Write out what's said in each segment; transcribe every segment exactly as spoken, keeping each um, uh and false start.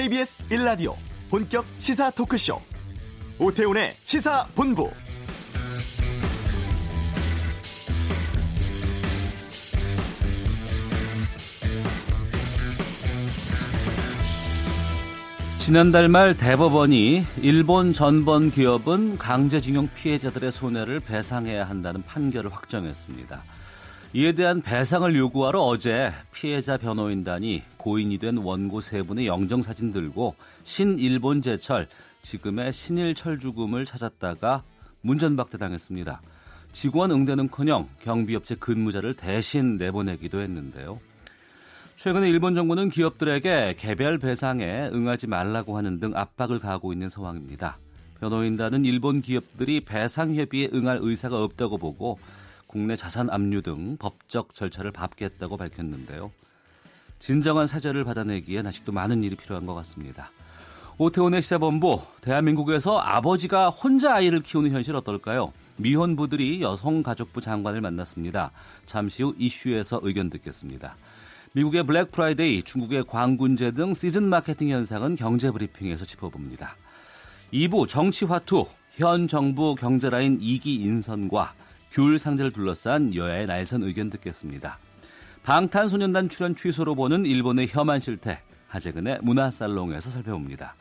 케이비에스 일 라디오 본격 시사 토크쇼 오태훈의 시사본부. 지난달 말 대법원이 일본 전번 기업은 강제징용 피해자들의 손해를 배상해야 한다는 판결을 확정했습니다. 이에 대한 배상을 요구하러 어제 피해자 변호인단이 고인이 된 원고 세 분의 영정사진 들고 신일본제철, 지금의 신일철 주금을 찾았다가 문전박대당했습니다. 직원 응대는커녕 경비업체 근무자를 대신 내보내기도 했는데요. 최근에 일본 정부는 기업들에게 개별 배상에 응하지 말라고 하는 등 압박을 가하고 있는 상황입니다. 변호인단은 일본 기업들이 배상 협의에 응할 의사가 없다고 보고 국내 자산 압류 등 법적 절차를 밟겠다고 밝혔는데요. 진정한 사죄를 받아내기엔 아직도 많은 일이 필요한 것 같습니다. 오태훈의 시사본부, 대한민국에서 아버지가 혼자 아이를 키우는 현실 어떨까요? 미혼부들이 여성가족부 장관을 만났습니다. 잠시 후 이슈에서 의견 듣겠습니다. 미국의 블랙프라이데이, 중국의 광군제 등 시즌 마케팅 현상은 경제브리핑에서 짚어봅니다. 이 부 정치화투, 현 정부 경제라인 이 기 인선과 귤 상제를 둘러싼 여야의 날선 의견 듣겠습니다. 방탄소년단 출연 취소로 보는 일본의 혐한 실태, 하재근의 문화살롱에서 살펴봅니다.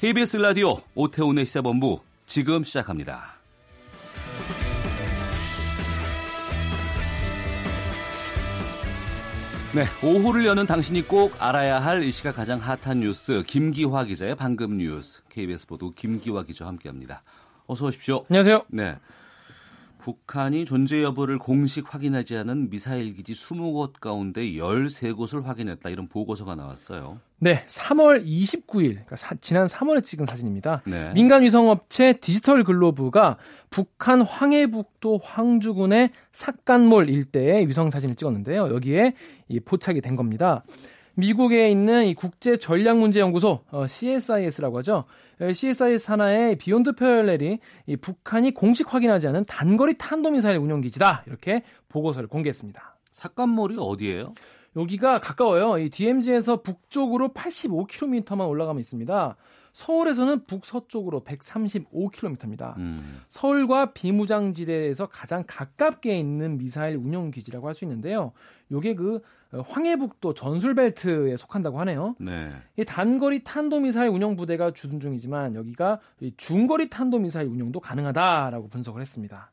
케이비에스 라디오 오태훈의 시사본부, 지금 시작합니다. 네, 오후를 여는 당신이 꼭 알아야 할 이 시각 가장 핫한 뉴스, 김기화 기자의 방금 뉴스. 케이비에스 보도 김기화 기자와 함께합니다. 어서 오십시오. 안녕하세요. 네, 북한이 존재 여부를 공식 확인하지 않은 미사일 기지 이십 곳 가운데 열세 곳을 확인했다. 이런 보고서가 나왔어요. 네, 삼월 이십구일, 그러니까 사, 지난 삼월에 찍은 사진입니다. 네. 민간 위성업체 디지털 글로브가 북한 황해북도 황주군의 삿간몰 일대의 위성 사진을 찍었는데요. 여기에 이 포착이 된 겁니다. 미국에 있는 이 국제전략문제연구소 어, 씨에스아이에스라고 하죠. 씨에스아이에스 산하의 비욘드 페어렐이 이 북한이 공식 확인하지 않은 단거리 탄도미사일 운용기지다, 이렇게 보고서를 공개했습니다. 삿간몰이 어디예요? 여기가 가까워요. 이 디엠지에서 북쪽으로 팔십오 킬로미터만 올라가면 있습니다. 서울에서는 북서쪽으로 백삼십오 킬로미터입니다. 음. 서울과 비무장지대에서 가장 가깝게 있는 미사일 운용기지라고 할 수 있는데요. 이게 그 황해북도 전술벨트에 속한다고 하네요. 네. 이 단거리 탄도미사일 운용부대가 주둔 중이지만 여기가 중거리 탄도미사일 운용도 가능하다라고 분석을 했습니다.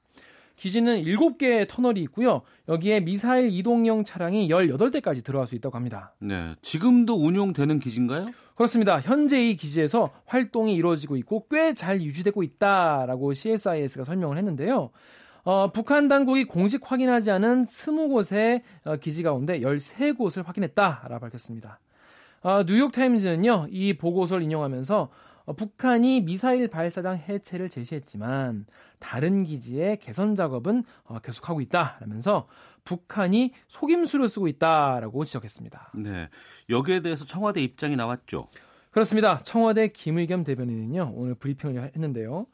기지는 일곱 개의 터널이 있고요. 여기에 미사일 이동용 차량이 열여덟 대까지 들어갈 수 있다고 합니다. 네, 지금도 운용되는 기지인가요? 그렇습니다. 현재 이 기지에서 활동이 이루어지고 있고 꽤 잘 유지되고 있다라고 씨에스아이에스가 설명을 했는데요. 어, 북한 당국이 공식 확인하지 않은 이십 곳의 기지 가운데 열세 곳을 확인했다라고 밝혔습니다. 어, 뉴욕타임즈는요, 이 보고서를 인용하면서 어, 북한이 미사일 발사장 해체를 제시했지만 다른 기지의 개선 작업은 어, 계속하고 있다라면서 북한이 속임수를 쓰고 있다라고 지적했습니다. 네, 여기에 대해서 청와대 입장이 나왔죠? 그렇습니다. 청와대 김의겸 대변인은요, 오늘 브리핑을 했는데요.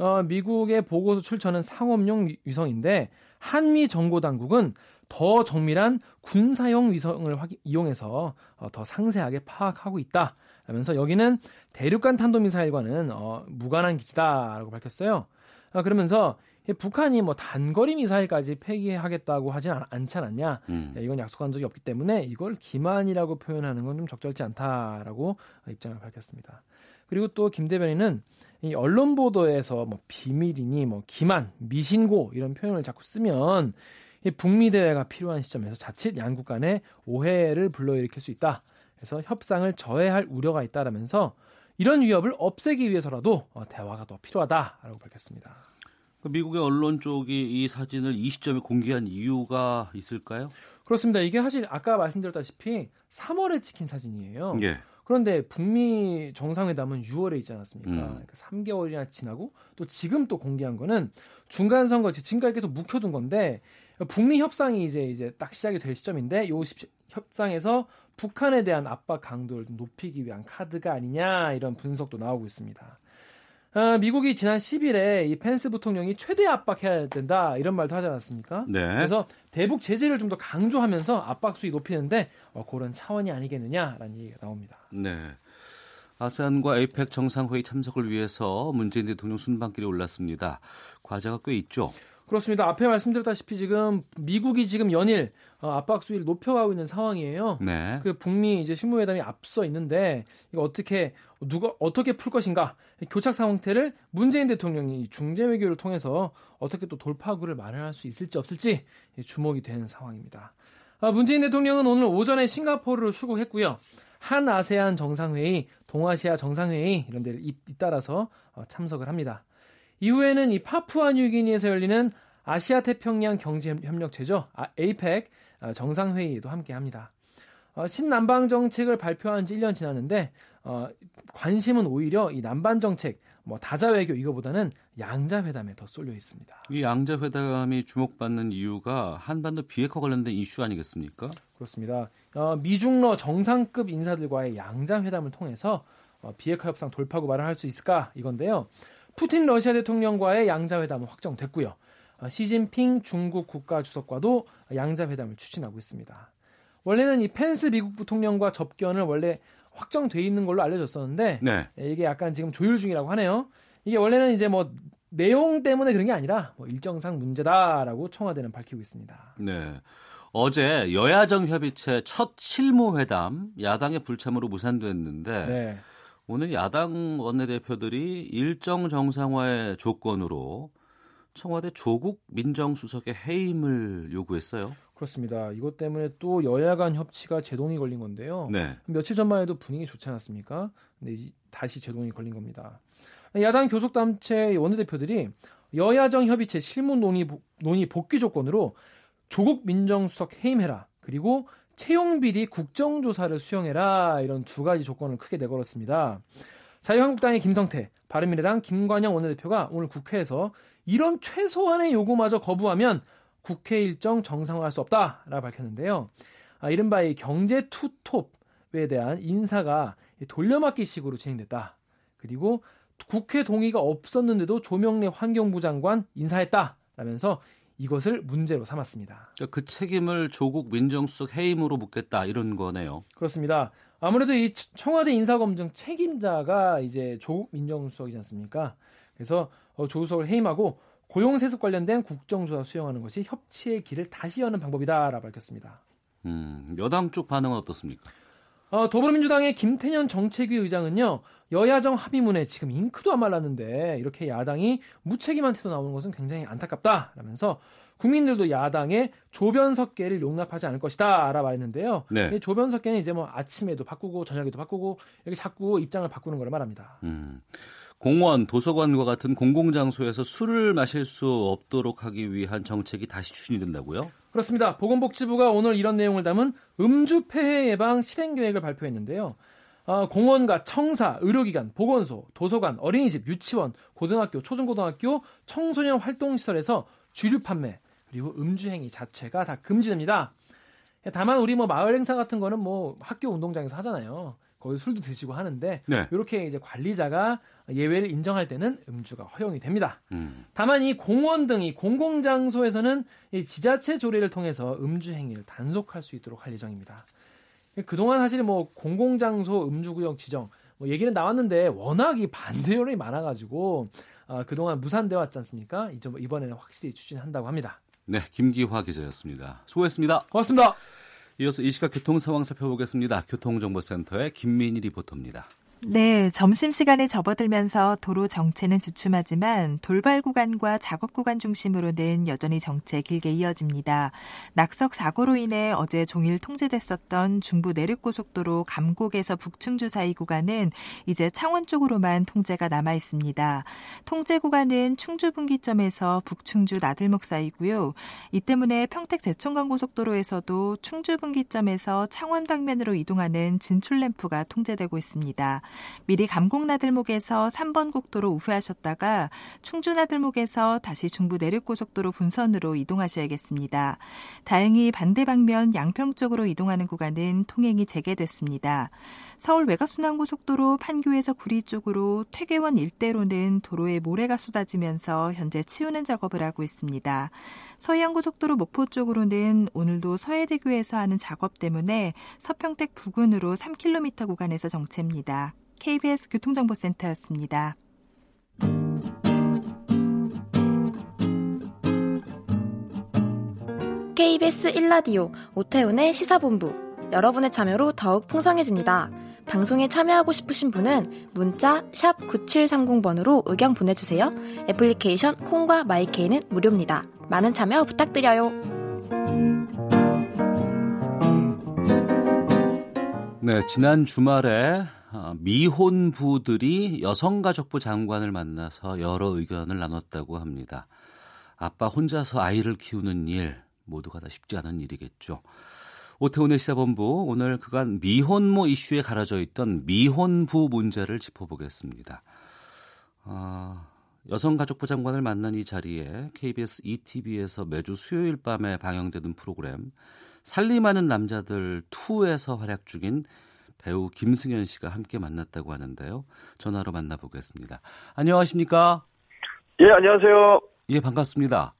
어, 미국의 보고서 출처는 상업용 위성인데 한미 정보당국은 더 정밀한 군사용 위성을 확인, 이용해서 어, 더 상세하게 파악하고 있다라면서 여기는 대륙간 탄도미사일과는 어, 무관한 기지다라고 밝혔어요. 어, 그러면서 북한이 뭐 단거리 미사일까지 폐기하겠다고 하진 않, 않지 않았냐. 음. 이건 약속한 적이 없기 때문에 이걸 기만이라고 표현하는 건 좀 적절치 않다라고 입장을 밝혔습니다. 그리고 또 김 대변인은 이 언론 보도에서 뭐 비밀이니 뭐 기만, 미신고 이런 표현을 자꾸 쓰면 이 북미 대화가 필요한 시점에서 자칫 양국 간의 오해를 불러일으킬 수 있다. 그래서 협상을 저해할 우려가 있다라면서 이런 위협을 없애기 위해서라도 대화가 더 필요하다라고 밝혔습니다. 미국의 언론 쪽이 이 사진을 이 시점에 공개한 이유가 있을까요? 그렇습니다. 이게 사실 아까 말씀드렸다시피 삼월에 찍힌 사진이에요. 예. 그런데 북미 정상회담은 유월에 있지 않았습니까? 음. 그러니까 삼 개월이나 지나고 또 지금 또 공개한 거는 중간 선거 지금까지 계속 묵혀둔 건데 북미 협상이 이제 이제 딱 시작이 될 시점인데 이 협상에서 북한에 대한 압박 강도를 높이기 위한 카드가 아니냐 이런 분석도 나오고 있습니다. 어, 미국이 지난 십일에 이 펜스 부통령이 최대 압박해야 된다 이런 말도 하지 않았습니까? 네. 그래서 대북 제재를 좀 더 강조하면서 압박 수위 높이는데 어, 그런 차원이 아니겠느냐라는 얘기가 나옵니다. 네. 아세안과 에이펙 정상회의 참석을 위해서 문재인 대통령 순방길에 올랐습니다. 과제가 꽤 있죠? 그렇습니다. 앞에 말씀드렸다시피 지금 미국이 지금 연일 압박 수위를 높여가고 있는 상황이에요. 네. 그 북미 이제 실무회담이 앞서 있는데 이거 어떻게 누가 어떻게 풀 것인가? 교착 상태를 문재인 대통령이 중재 외교를 통해서 어떻게 또 돌파구를 마련할 수 있을지 없을지 주목이 되는 상황입니다. 문재인 대통령은 오늘 오전에 싱가포르로 출국했고요. 한 아세안 정상회의, 동아시아 정상회의 이런 데를 잇따라서 참석을 합니다. 이후에는 이 파푸아뉴기니에서 열리는 아시아태평양 경제협력체죠. 에이펙 정상회의에도 함께합니다. 신남방 정책을 발표한 지 일 년 지났는데 어, 관심은 오히려 이 남반 정책, 뭐 다자외교 이거보다는 양자회담에 더 쏠려 있습니다. 이 양자회담이 주목받는 이유가 한반도 비핵화 관련된 이슈 아니겠습니까? 그렇습니다. 어, 미중러 정상급 인사들과의 양자회담을 통해서 어, 비핵화 협상 돌파구 마련할 수 있을까 이건데요. 푸틴 러시아 대통령과의 양자회담은 확정됐고요. 시진핑 중국 국가주석과도 양자회담을 추진하고 있습니다. 원래는 이 펜스 미국 부통령과 접견을 원래 확정돼 있는 걸로 알려졌었는데 네. 이게 약간 지금 조율 중이라고 하네요. 이게 원래는 이제 뭐 내용 때문에 그런 게 아니라 뭐 일정상 문제다라고 청와대는 밝히고 있습니다. 네. 어제 여야정 협의체 첫 실무회담 야당의 불참으로 무산됐는데 네. 오늘 야당 원내대표들이 일정 정상화의 조건으로 청와대 조국 민정수석의 해임을 요구했어요. 그렇습니다. 이것 때문에 또 여야 간 협치가 제동이 걸린 건데요. 네. 며칠 전만 해도 분위기 좋지 않았습니까? 근데 다시 제동이 걸린 겁니다. 야당 교섭단체 원내대표들이 여야정 협의체 실무 논의, 논의 복귀 조건으로 조국 민정수석 해임해라. 그리고 채용비리 국정조사를 수용해라 이런 두 가지 조건을 크게 내걸었습니다. 자유한국당의 김성태, 바른미래당 김관영 원내대표가 오늘 국회에서 이런 최소한의 요구마저 거부하면 국회 일정 정상화할 수 없다라고 밝혔는데요. 아, 이른바 이 경제 투톱에 대한 인사가 돌려막기 식으로 진행됐다. 그리고 국회 동의가 없었는데도 조명래 환경부 장관 인사했다라면서 이것을 문제로 삼았습니다. 그 책임을 조국 민정수석 해임으로 묻겠다 이런 거네요. 그렇습니다. 아무래도 이 청와대 인사검증 책임자가 이제 조국 민정수석이지 않습니까? 그래서 조수석을 해임하고 고용세습 관련된 국정조사 수용하는 것이 협치의 길을 다시 여는 방법이다라고 밝혔습니다. 음, 여당 쪽 반응은 어떻습니까? 어, 더불어민주당의 김태년 정책위 의장은요. 여야정 합의문에 지금 잉크도 안 말랐는데 이렇게 야당이 무책임한 태도 나오는 것은 굉장히 안타깝다라면서 국민들도 야당의 조변석계를 용납하지 않을 것이다 라고 말했는데요. 네. 조변석계는 이제 뭐 아침에도 바꾸고 저녁에도 바꾸고 이렇게 자꾸 입장을 바꾸는 걸 말합니다. 음, 공원, 도서관과 같은 공공장소에서 술을 마실 수 없도록 하기 위한 정책이 다시 추진이 된다고요? 그렇습니다. 보건복지부가 오늘 이런 내용을 담은 음주 폐해 예방 실행 계획을 발표했는데요. 공원과 청사, 의료기관, 보건소, 도서관, 어린이집, 유치원, 고등학교, 초중고등학교, 청소년 활동시설에서 주류 판매 그리고 음주 행위 자체가 다 금지됩니다. 다만 우리 뭐 마을 행사 같은 거는 뭐 학교 운동장에서 하잖아요. 거기 술도 드시고 하는데 네. 이렇게 이제 관리자가 예외를 인정할 때는 음주가 허용이 됩니다. 음. 다만 이 공원 등 이 공공장소에서는 이 지자체 조례를 통해서 음주 행위를 단속할 수 있도록 할 예정입니다. 그동안 사실 뭐 공공장소 음주구역 지정 뭐 얘기는 나왔는데 워낙 이 반대 여론이 많아가지고 아, 그동안 무산되어 왔지 않습니까? 이제 뭐 이번에는 확실히 추진한다고 합니다. 네, 김기화 기자였습니다. 수고했습니다. 고맙습니다. 이어서 이 시각 교통 상황 살펴보겠습니다. 교통정보센터의 김민희 리포터입니다. 네, 점심시간에 접어들면서 도로 정체는 주춤하지만 돌발 구간과 작업 구간 중심으로는 여전히 정체 길게 이어집니다. 낙석 사고로 인해 어제 종일 통제됐었던 중부 내륙고속도로 감곡에서 북충주 사이 구간은 이제 창원 쪽으로만 통제가 남아 있습니다. 통제 구간은 충주 분기점에서 북충주 나들목 사이고요. 이 때문에 평택 제천간고속도로에서도 충주 분기점에서 창원 방면으로 이동하는 진출램프가 통제되고 있습니다. 미리 감곡나들목에서 삼 번 국도로 우회하셨다가 충주나들목에서 다시 중부 내륙고속도로 본선으로 이동하셔야겠습니다. 다행히 반대 방면 양평 쪽으로 이동하는 구간은 통행이 재개됐습니다. 서울 외곽순환고속도로 판교에서 구리 쪽으로 퇴계원 일대로는 도로에 모래가 쏟아지면서 현재 치우는 작업을 하고 있습니다. 서해안고속도로 목포 쪽으로는 오늘도 서해대교에서 하는 작업 때문에 서평택 부근으로 삼 킬로미터 구간에서 정체입니다. 케이비에스 교통정보센터였습니다. 케이비에스 일 라디오 오태훈의 시사본부, 여러분의 참여로 더욱 풍성해집니다. 방송에 참여하고 싶으신 분은 문자 샵 구칠삼공 번으로 의견 보내주세요. 애플리케이션 콩과 마이케이는 무료입니다. 많은 참여 부탁드려요. 네, 지난 주말에 미혼부들이 여성가족부 장관을 만나서 여러 의견을 나눴다고 합니다. 아빠 혼자서 아이를 키우는 일, 모두가 다 쉽지 않은 일이겠죠. 오태훈의 시사본부, 오늘 그간 미혼모 이슈에 가려져 있던 미혼부 문제를 짚어보겠습니다. 어, 여성가족부 장관을 만난 이 자리에 케이비에스 이티비에서 매주 수요일 밤에 방영되는 프로그램 살림하는 남자들 이에서 활약 중인 배우 김승현 씨가 함께 만났다고 하는데요. 전화로 만나보겠습니다. 안녕하십니까? 예, 안녕하세요. 예, 반갑습니다.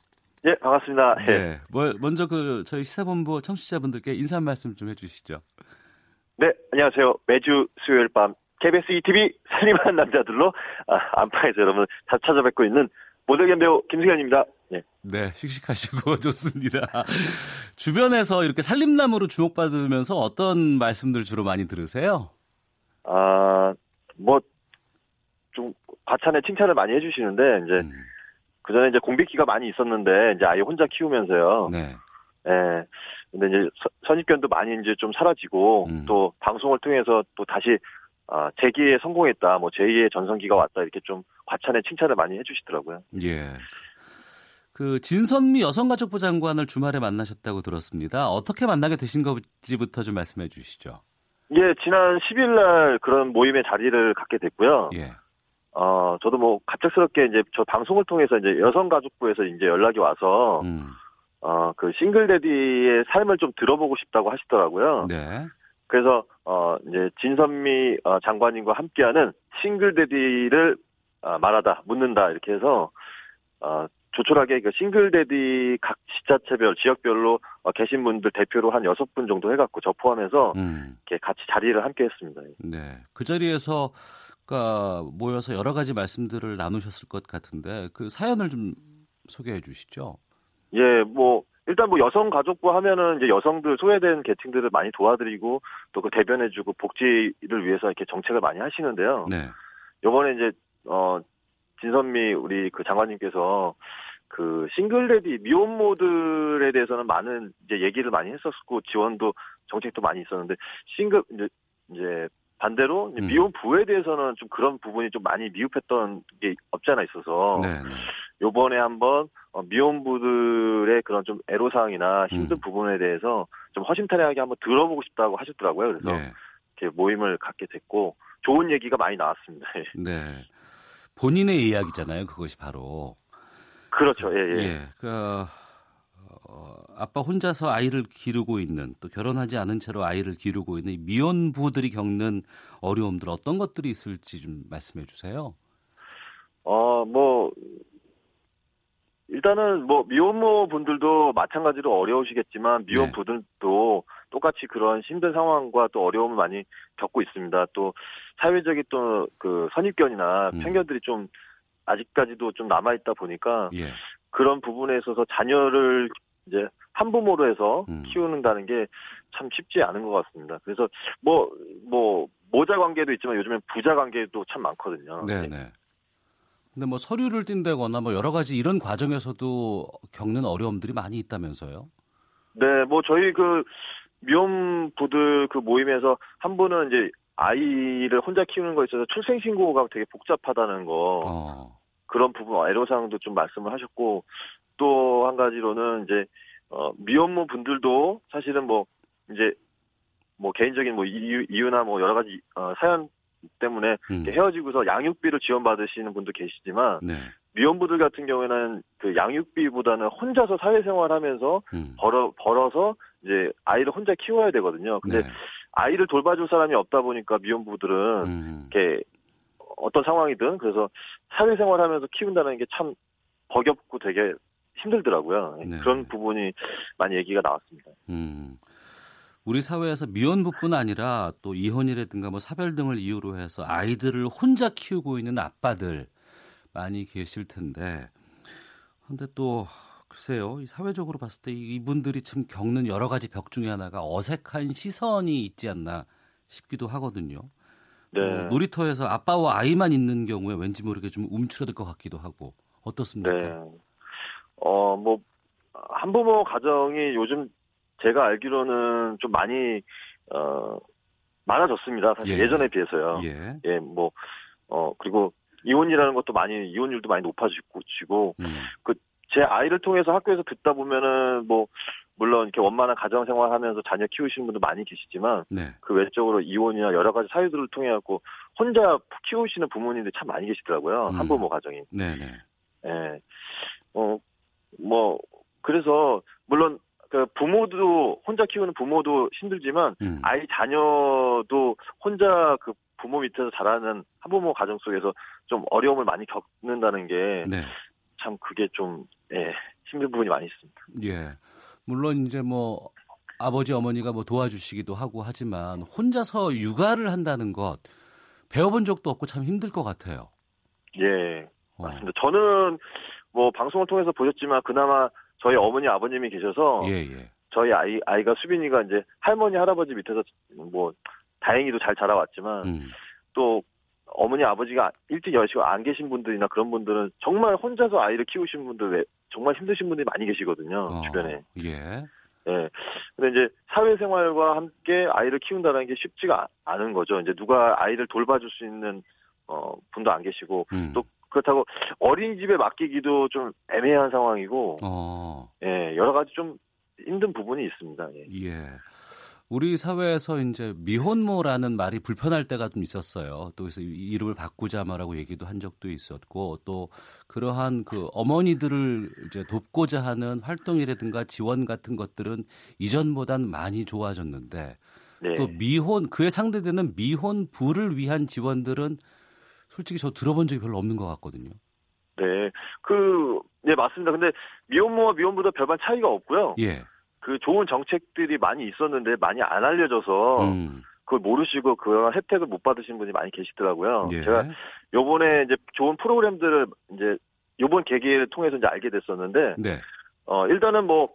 예, 반갑습니다. 예. 네, 먼저 그 저희 시사본부 청취자분들께 인사 말씀 좀 해주시죠. 네, 안녕하세요. 매주 수요일 밤 케이비에스 이티비 살림하는 남자들로 아, 안방에서 여러분 다 찾아뵙고 있는 모델 배우 김승현입니다. 네. 네, 씩씩하시고 좋습니다. 주변에서 이렇게 살림남으로 주목받으면서 어떤 말씀들 주로 많이 들으세요? 아, 뭐 좀 과찬에 칭찬을 많이 해주시는데 이제. 음. 그 전에 이제 공백기가 많이 있었는데, 이제 아예 혼자 키우면서요. 네. 예. 근데 이제 선입견도 많이 이제 좀 사라지고, 음. 또 방송을 통해서 또 다시, 아, 재기에 성공했다, 뭐 제이의 전성기가 왔다, 이렇게 좀 과찬에 칭찬을 많이 해주시더라고요. 예. 그, 진선미 여성가족부 장관을 주말에 만나셨다고 들었습니다. 어떻게 만나게 되신 건지부터 좀 말씀해 주시죠. 예, 지난 십일 날 그런 모임의 자리를 갖게 됐고요. 예. 어, 저도 뭐, 갑작스럽게 이제, 저 방송을 통해서 이제 여성가족부에서 이제 연락이 와서, 음. 어, 그 싱글데디의 삶을 좀 들어보고 싶다고 하시더라고요. 네. 그래서, 어, 이제 진선미 장관님과 함께하는 싱글데디를 말하다, 묻는다, 이렇게 해서, 어, 조촐하게 그 싱글데디 각 지자체별, 지역별로 계신 분들 대표로 한 여섯 분 정도 해갖고 저 포함해서, 음. 이렇게 같이 자리를 함께 했습니다. 네. 그 자리에서, 모여서 여러 가지 말씀들을 나누셨을 것 같은데 그 사연을 좀 소개해 주시죠. 예, 뭐 일단 뭐 여성가족부 하면은 이제 여성들 소외된 계층들을 많이 도와드리고 또 그 대변해주고 복지를 위해서 이렇게 정책을 많이 하시는데요. 네. 이번에 이제 어, 진선미 우리 그 장관님께서 그 싱글레디 미혼모들에 대해서는 많은 이제 얘기를 많이 했었고 지원도 정책도 많이 있었는데 싱글 이제, 이제 반대로 음. 미혼부에 대해서는 좀 그런 부분이 좀 많이 미흡했던 게 없지 않아 있어서 네네. 이번에 한번 미혼부들의 그런 좀 애로사항이나 힘든 음. 부분에 대해서 좀 허심탄회하게 한번 들어보고 싶다고 하셨더라고요. 그래서 네. 이렇게 모임을 갖게 됐고 좋은 얘기가 많이 나왔습니다. 네, 본인의 이야기잖아요. 그것이 바로 그렇죠. 예예. 예. 예, 그 어, 아빠 혼자서 아이를 기르고 있는 또 결혼하지 않은 채로 아이를 기르고 있는 미혼부들이 겪는 어려움들 어떤 것들이 있을지 좀 말씀해 주세요. 어, 뭐 일단은 뭐 미혼모 분들도 마찬가지로 어려우시겠지만 미혼부들도 네. 똑같이 그런 힘든 상황과 또 어려움을 많이 겪고 있습니다. 또 사회적인 또 그 선입견이나 음. 편견들이 좀 아직까지도 좀 남아 있다 보니까. 예. 그런 부분에 있어서 자녀를 이제 한부모로 해서 음. 키우는다는 게 참 쉽지 않은 것 같습니다. 그래서 뭐, 뭐, 모자 관계도 있지만 요즘엔 부자 관계도 참 많거든요. 네네. 네. 근데 뭐 서류를 띈다거나 뭐 여러 가지 이런 과정에서도 겪는 어려움들이 많이 있다면서요? 네, 뭐 저희 그 미혼부들 그 모임에서 한 분은 이제 아이를 혼자 키우는 거에 있어서 출생신고가 되게 복잡하다는 거. 어. 그런 부분 애로사항도 좀 말씀을 하셨고 또 한 가지로는 이제 어, 미혼모 분들도 사실은 뭐 이제 뭐 개인적인 뭐 이유, 이유나 뭐 여러 가지 어, 사연 때문에 음. 헤어지고서 양육비로 지원받으시는 분도 계시지만 네. 미혼부들 같은 경우에는 그 양육비보다는 혼자서 사회생활하면서 음. 벌어 벌어서 이제 아이를 혼자 키워야 되거든요. 근데 네. 아이를 돌봐줄 사람이 없다 보니까 미혼부들은 음. 이렇게 어떤 상황이든 그래서 사회생활하면서 키운다는 게 참 버겁고 되게 힘들더라고요. 네. 그런 부분이 많이 얘기가 나왔습니다. 음, 우리 사회에서 미혼부뿐 아니라 또 이혼이라든가 뭐 사별 등을 이유로 해서 아이들을 혼자 키우고 있는 아빠들 많이 계실 텐데, 근데 또 글쎄요, 사회적으로 봤을 때 이분들이 참 겪는 여러 가지 벽 중에 하나가 어색한 시선이 있지 않나 싶기도 하거든요. 네. 어, 놀이터에서 아빠와 아이만 있는 경우에 왠지 모르게 좀 움츠러들 것 같기도 하고 어떻습니까? 네. 어, 뭐 한부모 가정이 요즘 제가 알기로는 좀 많이 어, 많아졌습니다. 사실 예. 예전에 비해서요. 예. 예, 뭐 어, 그리고 이혼이라는 것도 많이 이혼율도 많이 높아지고 음. 그 제 아이를 통해서 학교에서 듣다 보면은 뭐 물론 이렇게 원만한 가정 생활하면서 자녀 키우시는 분도 많이 계시지만 네. 그 외적으로 이혼이나 여러 가지 사유들을 통해 갖고 혼자 키우시는 부모님들 참 많이 계시더라고요. 음. 한부모 가정이. 네네. 예. 어, 뭐 그래서 물론 그 부모도 혼자 키우는 부모도 힘들지만 음. 아이 자녀도 혼자 그 부모 밑에서 자라는 한부모 가정 속에서 좀 어려움을 많이 겪는다는 게 네. 참 그게 좀 예, 힘든 부분이 많이 있습니다. 예, 물론 이제 뭐 아버지 어머니가 뭐 도와주시기도 하고 하지만 혼자서 육아를 한다는 것 배워본 적도 없고 참 힘들 것 같아요. 예, 맞습니다. 어. 저는 뭐 방송을 통해서 보셨지만 그나마 저희 어머니 아버님이 계셔서 예, 예. 저희 아이 아이가 수빈이가 이제 할머니 할아버지 밑에서 뭐 다행히도 잘 자라왔지만 음. 또 어머니 아버지가 일찍 여시고 안 계신 분들이나 그런 분들은 정말 혼자서 아이를 키우신 분들 정말 힘드신 분들이 많이 계시거든요. 어, 주변에. 예. 예. 근데 이제 사회생활과 함께 아이를 키운다는 게 쉽지가 않은 거죠. 이제 누가 아이를 돌봐줄 수 있는 어, 분도 안 계시고 음. 또 그렇다고 어린이집에 맡기기도 좀 애매한 상황이고 어. 예. 여러 가지 좀 힘든 부분이 있습니다. 예. 예. 우리 사회에서 이제 미혼모라는 말이 불편할 때가 좀 있었어요. 또 그래서 이름을 바꾸자 마라고 얘기도 한 적도 있었고 또 그러한 그 어머니들을 이제 돕고자 하는 활동이라든가 지원 같은 것들은 이전보단 많이 좋아졌는데 네. 또 미혼 그에 상대되는 미혼부를 위한 지원들은 솔직히 저 들어본 적이 별로 없는 것 같거든요. 네, 그 네 맞습니다. 근데 미혼모와 미혼부도 별반 차이가 없고요. 예. 그 좋은 정책들이 많이 있었는데 많이 안 알려져서 음. 그걸 모르시고 그런 혜택을 못 받으신 분이 많이 계시더라고요. 예. 제가 요번에 이제 좋은 프로그램들을 이제 요번 계기를 통해서 이제 알게 됐었는데, 네. 어, 일단은 뭐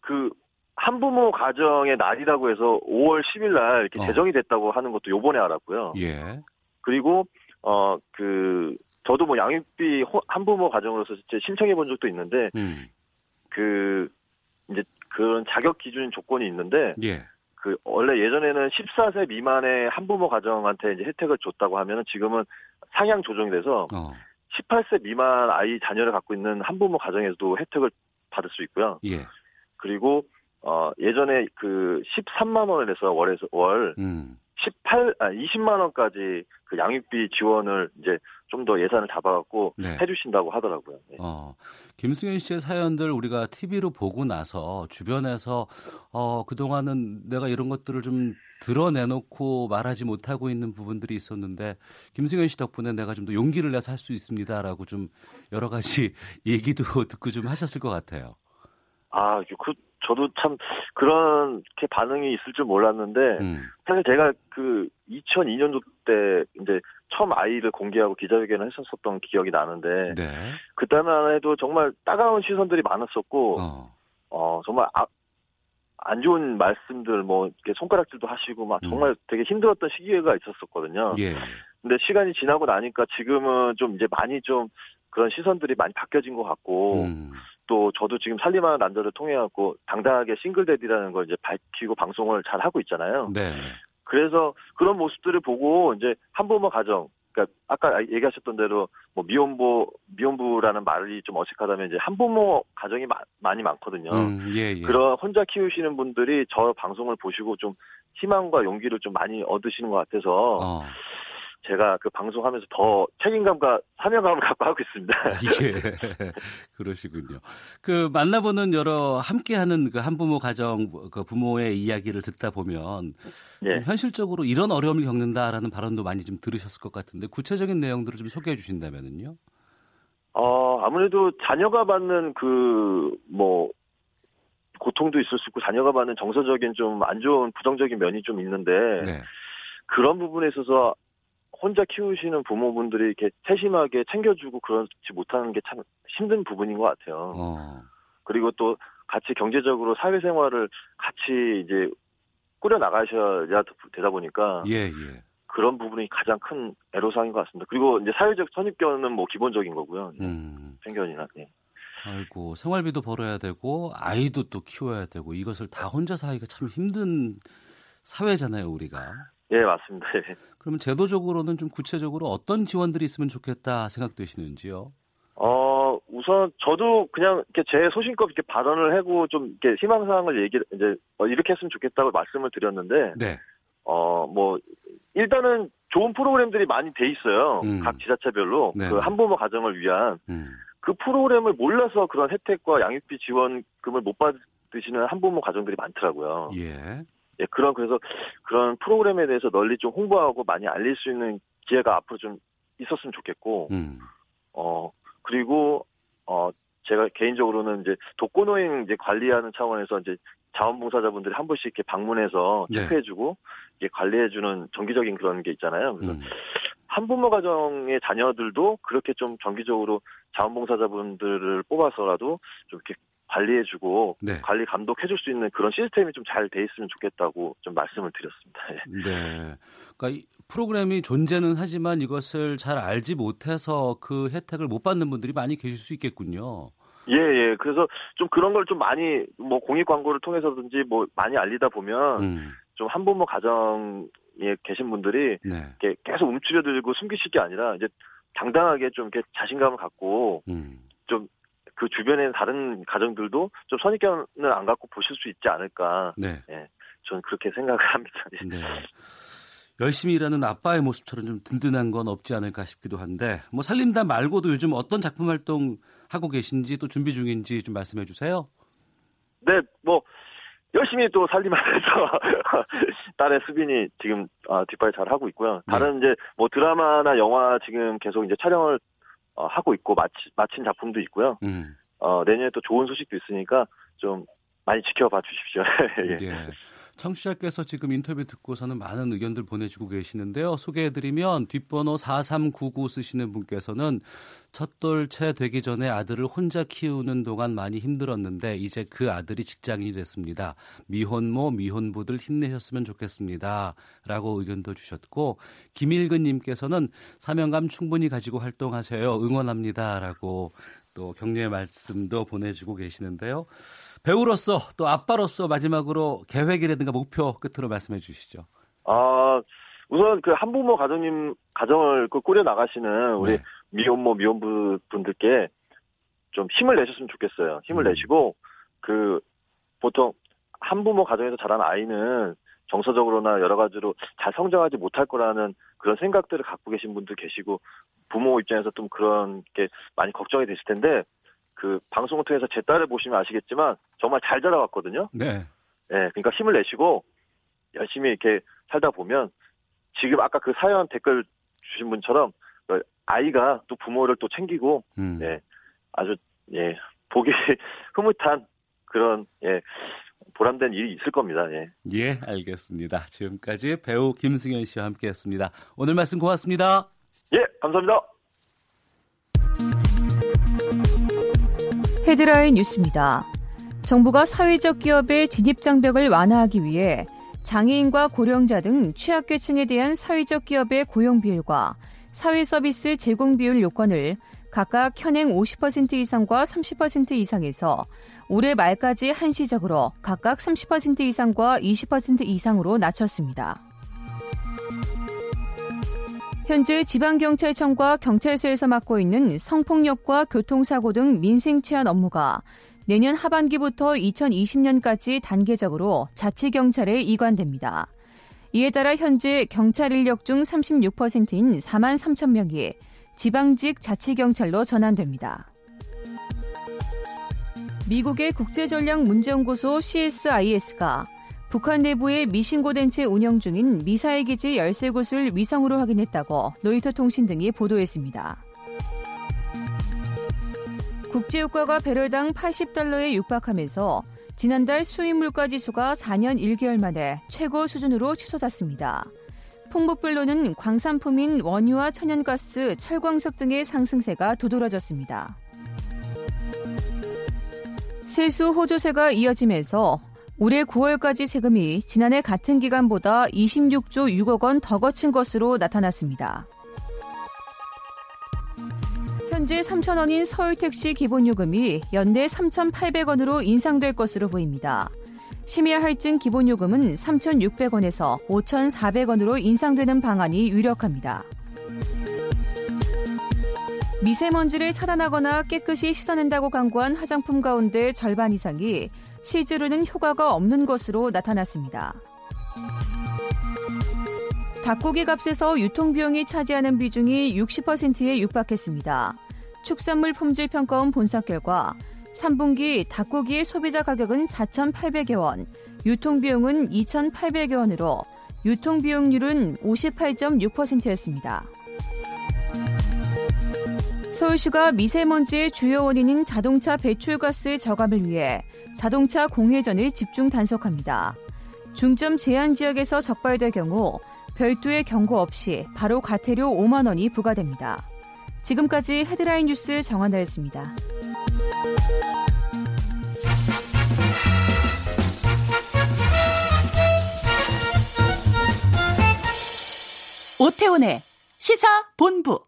그 한부모 가정의 날이라고 해서 오월 십일 날 이렇게 어. 제정이 됐다고 하는 것도 요번에 알았고요. 예. 그리고, 어, 그, 저도 뭐 양육비 한부모 가정으로서 신청해 본 적도 있는데, 음. 그, 이제 그런 자격 기준 조건이 있는데, 예. 그, 원래 예전에는 열네 세 미만의 한부모 가정한테 이제 혜택을 줬다고 하면은 지금은 상향 조정이 돼서 어. 열여덟 세 미만 아이 자녀를 갖고 있는 한부모 가정에서도 혜택을 받을 수 있고요. 예. 그리고, 어, 예전에 그 십삼만 원을 내서 월에서 월, 음. 이십만 원까지 그 양육비 지원을 이제 좀 더 예산을 잡아갖고 네. 해주신다고 하더라고요. 네. 어, 김승현 씨의 사연들 우리가 티비로 보고 나서 주변에서 어, 그동안은 내가 이런 것들을 좀 드러내놓고 말하지 못하고 있는 부분들이 있었는데 김승현 씨 덕분에 내가 좀 더 용기를 내서 할 수 있습니다라고 좀 여러 가지 얘기도 듣고 좀 하셨을 것 같아요. 아, 그 저도 참 그렇게 반응이 있을 줄 몰랐는데 음. 사실 제가 그 이천이 년도 때 이제 처음 아이를 공개하고 기자회견을 했었던 기억이 나는데 네. 그때만 해도 정말 따가운 시선들이 많았었고 어, 어 정말 아, 안 좋은 말씀들 뭐 이렇게 손가락질도 하시고 막 정말 음. 되게 힘들었던 시기가 있었었거든요. 예. 근데 시간이 지나고 나니까 지금은 좀 이제 많이 좀 그런 시선들이 많이 바뀌어진 것 같고. 음. 또 저도 지금 살림하는 남자를 통해 갖고 당당하게 싱글데디라는 걸 이제 밝히고 방송을 잘 하고 있잖아요. 네. 그래서 그런 모습들을 보고 이제 한부모 가정, 그러니까 아까 얘기하셨던 대로 뭐 미혼부 미혼부라는 말이 좀 어색하다면 이제 한부모 가정이 마, 많이 많거든요. 음, 예, 예. 그런 혼자 키우시는 분들이 저 방송을 보시고 좀 희망과 용기를 좀 많이 얻으시는 것 같아서. 어. 제가 그 방송하면서 더 책임감과 사명감을 갖고 하고 있습니다. 예, 그러시군요. 그 만나보는 여러 함께하는 그 한부모 가정 그 부모의 이야기를 듣다 보면 예. 현실적으로 이런 어려움을 겪는다라는 발언도 많이 좀 들으셨을 것 같은데 구체적인 내용들을 좀 소개해 주신다면은요? 어 아무래도 자녀가 받는 그 뭐 고통도 있을 수 있고 자녀가 받는 정서적인 좀 안 좋은 부정적인 면이 좀 있는데 네. 그런 부분에 있어서 혼자 키우시는 부모분들이 이렇게 세심하게 챙겨주고 그렇지 못하는 게 참 힘든 부분인 것 같아요. 어. 그리고 또 같이 경제적으로 사회생활을 같이 이제 꾸려 나가셔야 되다 보니까 예, 예. 그런 부분이 가장 큰 애로사항인 것 같습니다. 그리고 이제 사회적 선입견은 뭐 기본적인 거고요. 음. 편견이나. 예. 아이고 생활비도 벌어야 되고 아이도 또 키워야 되고 이것을 다 혼자 사기가 참 힘든 사회잖아요, 우리가. 예, 맞습니다. 예. 그러면 제도적으로는 좀 구체적으로 어떤 지원들이 있으면 좋겠다 생각되시는지요? 어, 우선 저도 그냥 이렇게 제 소신껏 이렇게 발언을 하고 좀 이렇게 희망사항을 얘기 이제 이렇게 했으면 좋겠다고 말씀을 드렸는데, 네. 어, 뭐 일단은 좋은 프로그램들이 많이 돼 있어요. 음. 각 지자체별로 네. 그 한부모 가정을 위한 음. 그 프로그램을 몰라서 그런 혜택과 양육비 지원금을 못 받으시는 한부모 가정들이 많더라고요. 예. 예, 그런, 그래서 그런 프로그램에 대해서 널리 좀 홍보하고 많이 알릴 수 있는 기회가 앞으로 좀 있었으면 좋겠고, 음. 어, 그리고, 어, 제가 개인적으로는 이제 독거노인 이제 관리하는 차원에서 이제 자원봉사자분들이 한 번씩 이렇게 방문해서 네. 체크해주고, 이제 관리해주는 정기적인 그런 게 있잖아요. 그래서 음. 한부모 가정의 자녀들도 그렇게 좀 정기적으로 자원봉사자분들을 뽑아서라도 좀 이렇게 관리해주고 네. 관리 감독해줄 수 있는 그런 시스템이 좀 잘 돼 있으면 좋겠다고 좀 말씀을 드렸습니다. 네, 그러니까 이 프로그램이 존재는 하지만 이것을 잘 알지 못해서 그 혜택을 못 받는 분들이 많이 계실 수 있겠군요. 예, 예. 그래서 좀 그런 걸 좀 많이 뭐 공익 광고를 통해서든지 뭐 많이 알리다 보면 음. 좀 한부모 가정에 계신 분들이 네. 이렇게 계속 움츠려들고 숨기실 게 아니라 이제 당당하게 좀 이렇게 자신감을 갖고 음. 좀 그 주변에 다른 가정들도 좀 선입견을 안 갖고 보실 수 있지 않을까. 네. 예, 저는 그렇게 생각을 합니다. 네. 열심히 일하는 아빠의 모습처럼 좀 든든한 건 없지 않을까 싶기도 한데, 뭐 살림단 말고도 요즘 어떤 작품 활동 하고 계신지 또 준비 중인지 좀 말씀해 주세요. 네, 뭐 열심히 또 살림하면서 딸의 수빈이 지금 아, 뒷발 잘 하고 있고요. 다른 네. 이제 뭐 드라마나 영화 지금 계속 이제 촬영을 어, 하고 있고 마치, 마친 작품도 있고요. 음. 어, 내년에 또 좋은 소식도 있으니까 좀 많이 지켜봐 주십시오. 예. 예. 청취자께서 지금 인터뷰 듣고서는 많은 의견들 보내주고 계시는데요. 소개해드리면 뒷번호 사삼구구 쓰시는 분께서는 첫돌 채 되기 전에 아들을 혼자 키우는 동안 많이 힘들었는데 이제 그 아들이 직장인이 됐습니다. 미혼모, 미혼부들 힘내셨으면 좋겠습니다. 라고 의견도 주셨고 김일근님께서는 사명감 충분히 가지고 활동하세요. 응원합니다. 라고 또 격려의 말씀도 보내주고 계시는데요. 배우로서 또 아빠로서 마지막으로 계획이라든가 목표 끝으로 말씀해 주시죠. 아 우선 그 한부모 가정님 가정을 그 꾸려 나가시는 우리 네. 미혼모 미혼부 분들께 좀 힘을 내셨으면 좋겠어요. 힘을 음. 내시고 그 보통 한부모 가정에서 자란 아이는 정서적으로나 여러 가지로 잘 성장하지 못할 거라는 그런 생각들을 갖고 계신 분도 계시고 부모 입장에서 좀 그런 게 많이 걱정이 되실 텐데. 그 방송을 통해서 제 딸을 보시면 아시겠지만 정말 잘 자라왔거든요. 네. 예, 네, 그러니까 힘을 내시고 열심히 이렇게 살다 보면 지금 아까 그 사연 댓글 주신 분처럼 아이가 또 부모를 또 챙기고 음. 예, 아주 예 보기 흐뭇한 그런 예 보람된 일이 있을 겁니다. 예. 예, 알겠습니다. 지금까지 배우 김승현 씨와 함께했습니다. 오늘 말씀 고맙습니다. 예, 감사합니다. 헤드라인 뉴스입니다. 정부가 사회적 기업의 진입장벽을 완화하기 위해 장애인과 고령자 등 취약계층에 대한 사회적 기업의 고용 비율과 사회서비스 제공 비율 요건을 각각 현행 오십 퍼센트 이상과 삼십 퍼센트 이상에서 올해 말까지 한시적으로 각각 삼십 퍼센트 이상과 이십 퍼센트 이상으로 낮췄습니다. 현재 지방경찰청과 경찰서에서 맡고 있는 성폭력과 교통사고 등 민생치안 업무가 내년 하반기부터 이천이십 년까지 단계적으로 자치경찰에 이관됩니다. 이에 따라 현재 경찰 인력 중 삼십육 퍼센트인 사만 삼천 명이 지방직 자치경찰로 전환됩니다. 미국의 국제전략문제연구소 씨에스아이에스가 북한 내부에 미신고된 채 운영 중인 미사일 기지 열세 곳을 위성으로 확인했다고 로이터통신 등이 보도했습니다. 국제유가가 배럴당 팔십 달러에 육박하면서 지난달 수입물가지수가 사 년 일 개월 만에 최고 수준으로 치솟았습니다. 풍부불로는 광산품인 원유와 천연가스, 철광석 등의 상승세가 도드라졌습니다. 세수 호조세가 이어지면서 올해 구월까지 세금이 지난해 같은 기간보다 이십육조 육억 원 더 거친 것으로 나타났습니다. 현재 삼천 원인 서울택시 기본요금이 연내 삼천팔백 원으로 인상될 것으로 보입니다. 심야 할증 기본요금은 삼천육백 원에서 오천사백 원으로 인상되는 방안이 유력합니다. 미세먼지를 차단하거나 깨끗이 씻어낸다고 광고한 화장품 가운데 절반 이상이 실제로는 효과가 없는 것으로 나타났습니다. 닭고기 값에서 유통비용이 차지하는 비중이 육십 퍼센트에 육박했습니다. 축산물 품질평가원 본사 결과 삼 분기 닭고기의 소비자 가격은 사천팔백여 원, 유통비용은 이천팔백여 원으로 유통비용률은 오십팔 점 육 퍼센트였습니다. 서울시가 미세먼지의 주요 원인인 자동차 배출가스 저감을 위해 자동차 공회전을 집중 단속합니다. 중점 제한 지역에서 적발될 경우 별도의 경고 없이 바로 과태료 오만 원이 부과됩니다. 지금까지 헤드라인 뉴스 정한나였습니다. 오태훈의 시사본부.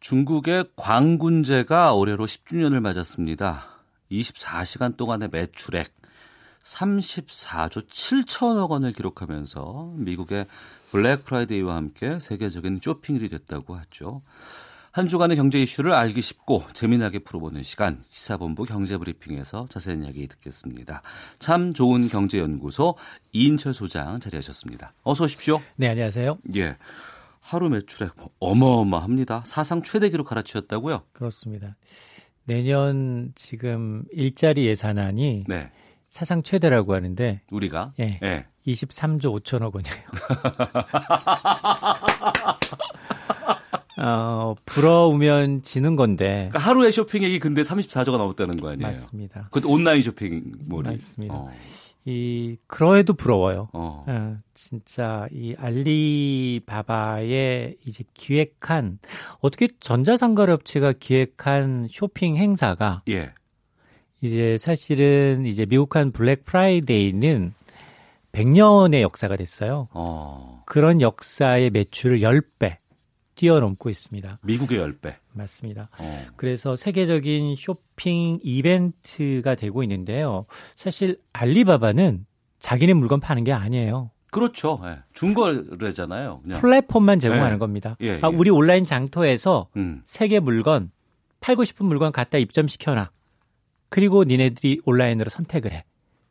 중국의 광군제가 올해로 십 주년을 맞았습니다. 이십사 시간 동안의 매출액 삼십사조 칠천억 원을 기록하면서 미국의 블랙프라이데이와 함께 세계적인 쇼핑일이 됐다고 하죠. 한 주간의 경제 이슈를 알기 쉽고 재미나게 풀어보는 시간, 시사본부 경제브리핑에서 자세한 이야기 듣겠습니다. 참 좋은 경제연구소 이인철 소장 자리하셨습니다. 어서 오십시오. 네, 안녕하세요. 예, 하루 매출액 어마어마합니다. 사상 최대 기록 갈아치웠다고요? 그렇습니다. 내년 지금 일자리 예산안이 네. 사상 최대라고 하는데 우리가 예, 예. 이십삼조 오천억 원이에요. 어, 부러우면 지는 건데. 그러니까 하루의 쇼핑액이 근데 삼십사조가 넘었다는 거 아니에요? 맞습니다. 그 온라인 쇼핑몰이. 맞습니다. 어. 이 그러해도 부러워요. 어. 어, 진짜 이 알리바바의 이제 기획한 어떻게 전자상거래업체가 기획한 쇼핑 행사가 예. 이제 사실은 이제 미국한 블랙 프라이데이는 백 년의 역사가 됐어요. 어. 그런 역사의 매출을 십 배 뛰어넘고 있습니다. 미국의 십 배. 맞습니다. 어. 그래서 세계적인 쇼핑 이벤트가 되고 있는데요. 사실 알리바바는 자기네 물건 파는 게 아니에요. 그렇죠. 예. 중거래잖아요. 그냥. 플랫폼만 제공하는 예. 겁니다. 예, 예. 아, 우리 온라인 장터에서 음. 세계 물건, 팔고 싶은 물건 갖다 입점시켜놔. 그리고 니네들이 온라인으로 선택을 해.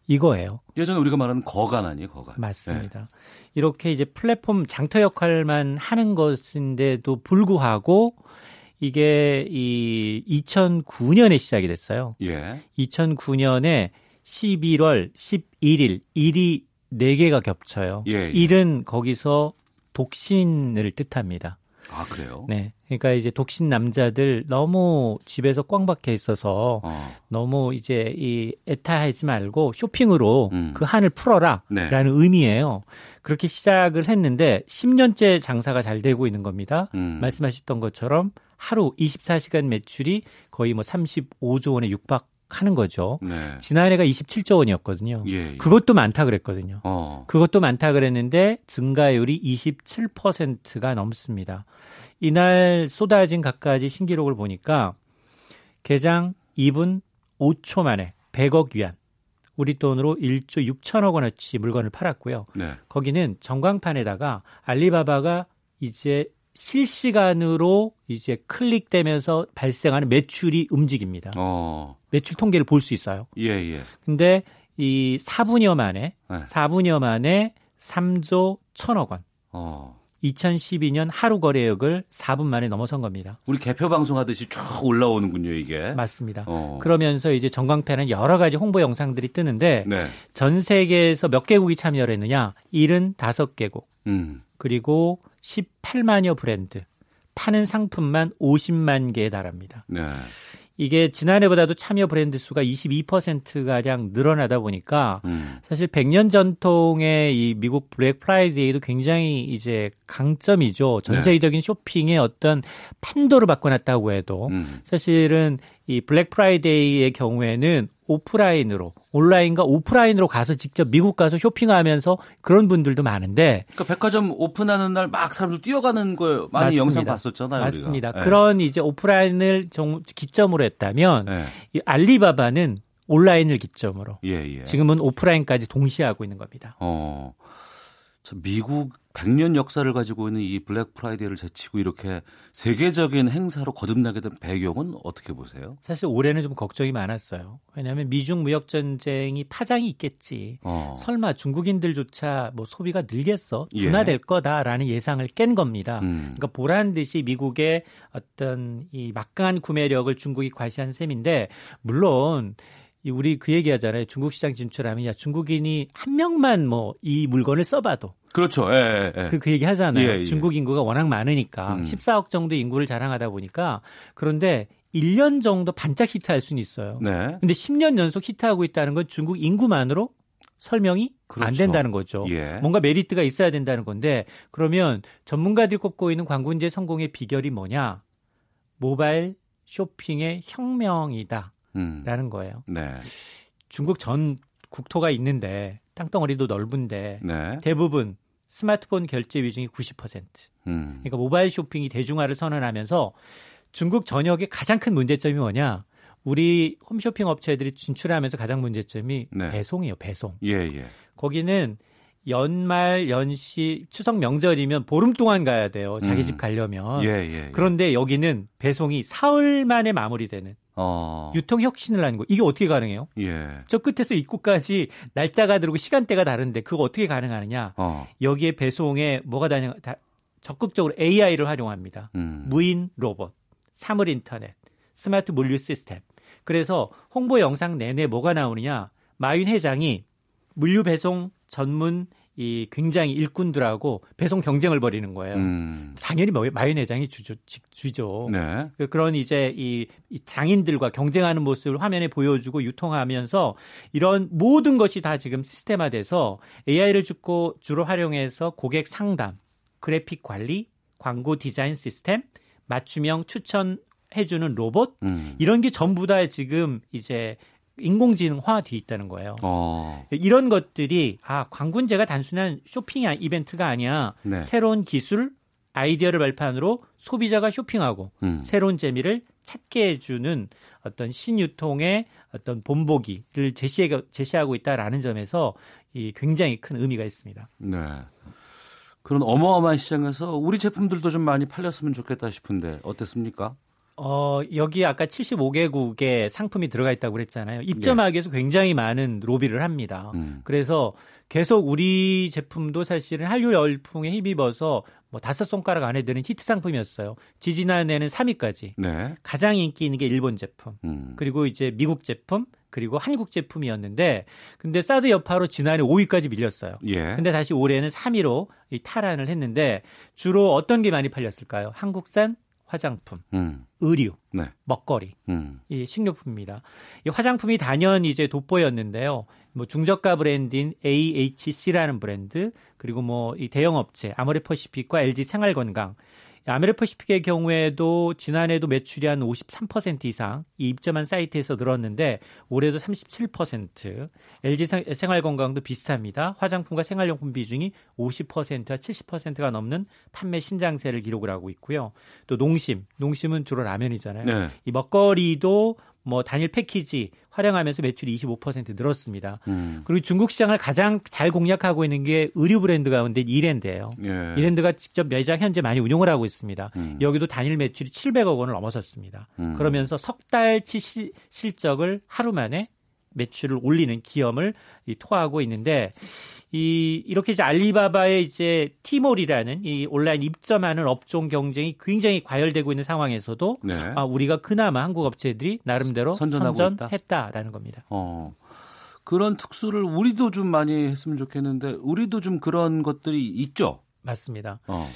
이거예요. 예전에 우리가 말하는 거간 아니에요, 거간. 맞습니다. 네. 이렇게 이제 플랫폼 장터 역할만 하는 것인데도 불구하고 이게 이 이천구 년에 시작이 됐어요. 예. 이천구 년에 십일월 십일일 일이 네 개가 겹쳐요. 예, 예. 일은 거기서 독신을 뜻합니다. 아, 그래요? 네. 그러니까 이제 독신 남자들 너무 집에서 꽝 박혀 있어서 어. 너무 이제 이 애타하지 말고 쇼핑으로 음. 그 한을 풀어라 네. 라는 의미예요. 그렇게 시작을 했는데 십 년째 장사가 잘 되고 있는 겁니다. 음. 말씀하셨던 것처럼 하루 이십사 시간 매출이 거의 뭐 삼십오조 원에 육박하는 거죠. 네. 지난해가 이십칠조 원이었거든요. 예, 예. 그것도 많다 그랬거든요. 어. 그것도 많다 그랬는데 증가율이 이십칠 퍼센트가 넘습니다. 이날 쏟아진 갖가지 신기록을 보니까 개장 이 분 오 초 만에 백억 위안, 우리 돈으로 일조 육천억 원어치 물건을 팔았고요. 네. 거기는 전광판에다가 알리바바가 이제 실시간으로 이제 클릭되면서 발생하는 매출이 움직입니다. 어. 매출 통계를 볼 수 있어요. 예, 예. 근데 이 사 분여 만에, 네. 사 분여 만에 삼조 천억 원. 어. 이천십이 년 하루 거래액을 사 분 만에 넘어선 겁니다. 우리 개표 방송하듯이 쭉 올라오는군요, 이게. 맞습니다. 어. 그러면서 이제 전광판에 여러 가지 홍보 영상들이 뜨는데 네. 전 세계에서 몇 개국이 참여를 했느냐? 칠십오 개국. 음. 그리고 십팔만여 브랜드. 파는 상품만 오십만 개에 달합니다. 네. 이게 지난해보다도 참여 브랜드 수가 이십이 퍼센트가량 늘어나다 보니까 음. 사실 백 년 전통의 이 미국 블랙프라이데이도 굉장히 이제 강점이죠. 전 세계적인 네. 쇼핑의 어떤 판도를 바꿔놨다고 해도 음. 사실은 이 블랙프라이데이의 경우에는 오프라인으로 온라인과 오프라인으로 가서 직접 미국 가서 쇼핑하면서 그런 분들도 많은데 그러니까 백화점 오픈하는 날 막 사람들 뛰어가는 걸 많이 맞습니다. 영상 봤었잖아요. 맞습니다. 우리가. 그런 네. 이제 오프라인을 기점으로 했다면 네. 이 알리바바는 온라인을 기점으로 예, 예. 지금은 오프라인까지 동시에 하고 있는 겁니다. 어, 미국 백 년 역사를 가지고 있는 이 블랙 프라이데이를 제치고 이렇게 세계적인 행사로 거듭나게 된 배경은 어떻게 보세요? 사실 올해는 좀 걱정이 많았어요. 왜냐하면 미중 무역 전쟁이 파장이 있겠지. 어. 설마 중국인들조차 뭐 소비가 늘겠어? 둔화될 예. 거다라는 예상을 깬 겁니다. 음. 그러니까 보란 듯이 미국의 어떤 이 막강한 구매력을 중국이 과시한 셈인데 물론. 우리 그 얘기하잖아요. 중국 시장 진출하면 야 중국인이 한 명만 뭐 이 물건을 써봐도 그렇죠. 예, 예, 예. 그, 그 얘기 하잖아요. 예, 예. 중국 인구가 워낙 많으니까 음. 십사억 정도 인구를 자랑하다 보니까 그런데 일 년 정도 반짝 히트할 수는 있어요. 네. 근데 십 년 연속 히트하고 있다는 건 중국 인구만으로 설명이 그렇죠. 안 된다는 거죠. 예. 뭔가 메리트가 있어야 된다는 건데 그러면 전문가들이 꼽고 있는 광군제 성공의 비결이 뭐냐? 모바일 쇼핑의 혁명이다. 라는 거예요. 네. 중국 전 국토가 있는데 땅덩어리도 넓은데 네. 대부분 스마트폰 결제 비중이 구십 퍼센트. 음. 그러니까 모바일 쇼핑이 대중화를 선언하면서 중국 전역의 가장 큰 문제점이 뭐냐? 우리 홈쇼핑 업체들이 진출하면서 가장 문제점이 네. 배송이에요. 배송. 예, 예. 거기는 연말, 연시, 추석 명절이면 보름 동안 가야 돼요. 자기 음. 집 가려면. 예, 예, 예. 그런데 여기는 배송이 사흘 만에 마무리되는. 어. 유통 혁신을 하는 거. 이게 어떻게 가능해요? 예. 저 끝에서 입구까지 날짜가 다르고 시간대가 다른데 그거 어떻게 가능하느냐? 어. 여기에 배송에 뭐가 다냐? 적극적으로 에이아이를 활용합니다. 음. 무인 로봇, 사물 인터넷, 스마트 물류 시스템. 그래서 홍보 영상 내내 뭐가 나오느냐? 마윈 회장이 물류 배송 전문 이 굉장히 일꾼들하고 배송 경쟁을 벌이는 거예요. 음. 당연히 마윈 회장이 주죠. 주죠. 네. 그런 이제 이 장인들과 경쟁하는 모습을 화면에 보여주고 유통하면서 이런 모든 것이 다 지금 시스템화돼서 에이아이를 주고 주로 활용해서 고객 상담, 그래픽 관리, 광고 디자인 시스템, 맞춤형 추천해주는 로봇 음. 이런 게 전부 다 지금 이제 인공지능화 되어 있다는 거예요. 어. 이런 것들이 아 광군제가 단순한 쇼핑 이벤트가 아니야. 네. 새로운 기술, 아이디어를 발판으로 소비자가 쇼핑하고 음. 새로운 재미를 찾게 해주는 어떤 신유통의 어떤 본보기를 제시해, 제시하고 있다라는 점에서 이 굉장히 큰 의미가 있습니다. 네. 그런 어마어마한 시장에서 우리 제품들도 좀 많이 팔렸으면 좋겠다 싶은데 어땠습니까? 어, 여기 아까 칠십오 개국의 상품이 들어가 있다고 그랬잖아요. 입점하기 위해서 굉장히 많은 로비를 합니다. 음. 그래서 계속 우리 제품도 사실은 한류 열풍에 힘입어서 뭐 다섯 손가락 안에 드는 히트 상품이었어요. 지지난해는 삼 위까지. 네. 가장 인기 있는 게 일본 제품. 음. 그리고 이제 미국 제품. 그리고 한국 제품이었는데 근데 사드 여파로 지난해 오 위까지 밀렸어요. 예. 근데 다시 올해는 삼 위로 탈환을 했는데 주로 어떤 게 많이 팔렸을까요? 한국산 화장품, 음. 의류, 네. 먹거리, 음. 이 식료품입니다. 이 화장품이 단연 이제 돋보였는데요. 뭐 중저가 브랜드인 에이에이치씨라는 브랜드, 그리고 뭐 이 대형 업체 아모레퍼시픽과 엘지 생활건강. 아모레퍼시픽의 경우에도 지난해도 매출이 한 오십삼 퍼센트 이상 이 입점한 사이트에서 늘었는데 올해도 삼십칠 퍼센트, 엘지 생활건강도 비슷합니다. 화장품과 생활용품 비중이 오십 퍼센트와 칠십 퍼센트가 넘는 판매 신장세를 기록을 하고 있고요. 또 농심, 농심은 주로 라면이잖아요. 네. 이 먹거리도 뭐 단일 패키지 활용하면서 매출이 이십오 퍼센트 늘었습니다. 음. 그리고 중국 시장을 가장 잘 공략하고 있는 게 의류 브랜드 가운데 이랜드예요. 예. 이랜드가 직접 매장 현재 많이 운영을 하고 있습니다. 음. 여기도 단일 매출이 칠백억 원을 넘어섰습니다. 음. 그러면서 석 달치 시, 실적을 하루 만에 매출을 올리는 기염을 이, 토하고 있는데 이, 이렇게 이제 알리바바의 이제 티몰이라는 이 온라인 입점하는 업종 경쟁이 굉장히 과열되고 있는 상황에서도 네. 아, 우리가 그나마 한국 업체들이 나름대로 선전했다라는 겁니다. 어, 그런 특수를 우리도 좀 많이 했으면 좋겠는데 우리도 좀 그런 것들이 있죠? 맞습니다. 어.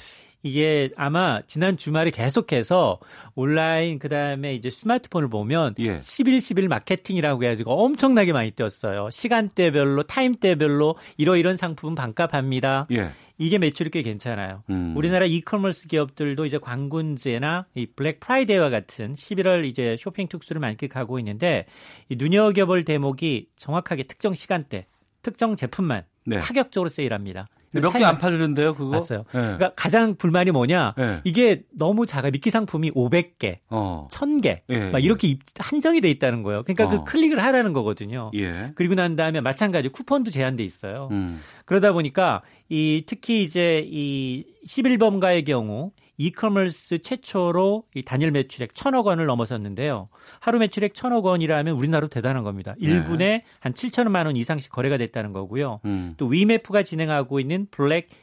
이게 아마 지난 주말에 계속해서 온라인 그다음에 이제 스마트폰을 보면 예. 십일, 십일 마케팅이라고 해가지고 엄청나게 많이 띄었어요. 시간대별로 타임대별로 이러이런 상품 반값합니다. 예. 이게 매출이 꽤 괜찮아요. 음. 우리나라 이커머스 기업들도 이제 광군제나 이 블랙프라이데이와 같은 십일월 이제 쇼핑 특수를 만끽하고 있는데 이 눈여겨볼 대목이 정확하게 특정 시간대, 특정 제품만 네. 파격적으로 세일합니다. 몇 개 안 팔리는데요, 그거? 맞아요. 네. 그러니까 가장 불만이 뭐냐? 네. 이게 너무 작아. 미끼 상품이 오백 개, 어. 천 개, 예, 막 이렇게 예. 한정이 돼 있다는 거예요. 그러니까 어. 그 클릭을 하라는 거거든요. 예. 그리고 난 다음에 마찬가지 쿠폰도 제한돼 있어요. 음. 그러다 보니까 이 특히 이제 이 십일 번가의 경우 이커머스 최초로 이 단일 매출액 천억 원을 넘어섰는데요. 하루 매출액 천억 원이라면 우리나라도 대단한 겁니다. 일 분에 네. 한 칠천만 원 이상씩 거래가 됐다는 거고요. 음. 또 위메프가 진행하고 있는 블랙 십사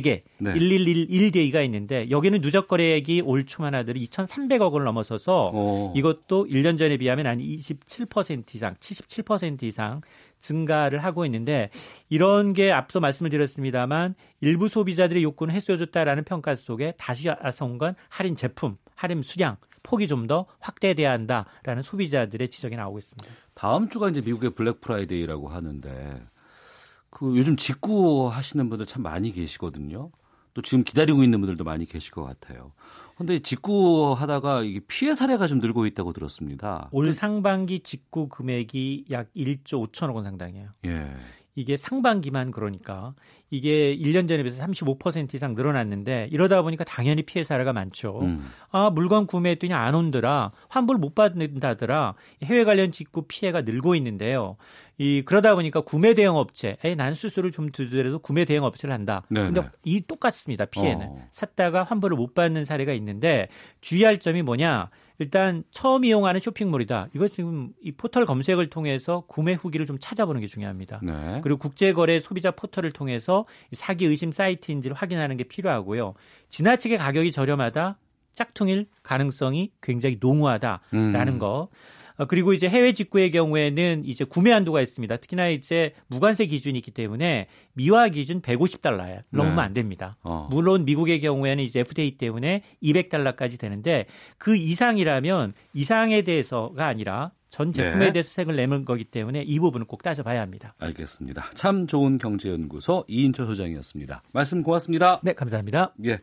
개, 네. 일일일일 데이가 있는데 여기는 누적 거래액이 올 초만 하더라도 이천삼백억 원을 넘어서서 오. 이것도 일 년 전에 비하면 한 이십칠 퍼센트 이상, 칠십칠 퍼센트 이상 증가를 하고 있는데 이런 게 앞서 말씀을 드렸습니다만 일부 소비자들의 욕구는 해소해줬다라는 평가 속에 다시 와서 온 건 할인 제품, 할인 수량, 폭이 좀 더 확대돼야 한다라는 소비자들의 지적이 나오고 있습니다. 다음 주가 이제 미국의 블랙 프라이데이라고 하는데 그 요즘 직구 하시는 분들 참 많이 계시거든요. 또 지금 기다리고 있는 분들도 많이 계실 것 같아요. 그런데 직구 하다가 이게 피해 사례가 좀 늘고 있다고 들었습니다. 올 상반기 직구 금액이 약 일조 오천억 원 상당이에요. 예. 이게 상반기만 그러니까 이게 일 년 전에 비해서 삼십오 퍼센트 이상 늘어났는데 이러다 보니까 당연히 피해 사례가 많죠. 음. 아 물건 구매했더니 안 온더라. 환불 못 받는다더라. 해외 관련 직구 피해가 늘고 있는데요. 이 그러다 보니까 구매 대행 업체, 에이, 난 스스로 좀 두드려도 구매 대행 업체를 한다. 근데 이 똑같습니다. 피해는. 어. 샀다가 환불을 못 받는 사례가 있는데 주의할 점이 뭐냐. 일단 처음 이용하는 쇼핑몰이다. 이거 지금 이 포털 검색을 통해서 구매 후기를 좀 찾아보는 게 중요합니다. 네. 그리고 국제거래 소비자 포털을 통해서 사기 의심 사이트인지를 확인하는 게 필요하고요. 지나치게 가격이 저렴하다, 짝퉁일 가능성이 굉장히 농후하다라는 음. 거. 그리고 이제 해외 직구의 경우에는 이제 구매 한도가 있습니다. 특히나 이제 무관세 기준이 있기 때문에 미화 기준 백오십 달러예요. 넘으면 네. 안 됩니다. 어. 물론 미국의 경우에는 이제 에프티에이 때문에 이백 달러까지 되는데 그 이상이라면 이상에 대해서가 아니라 전 제품에 네. 대해서 세금을 내는 거기 때문에 이 부분은 꼭 따져봐야 합니다. 알겠습니다. 참 좋은 경제연구소 이인철 소장이었습니다. 말씀 고맙습니다. 네, 감사합니다. 예.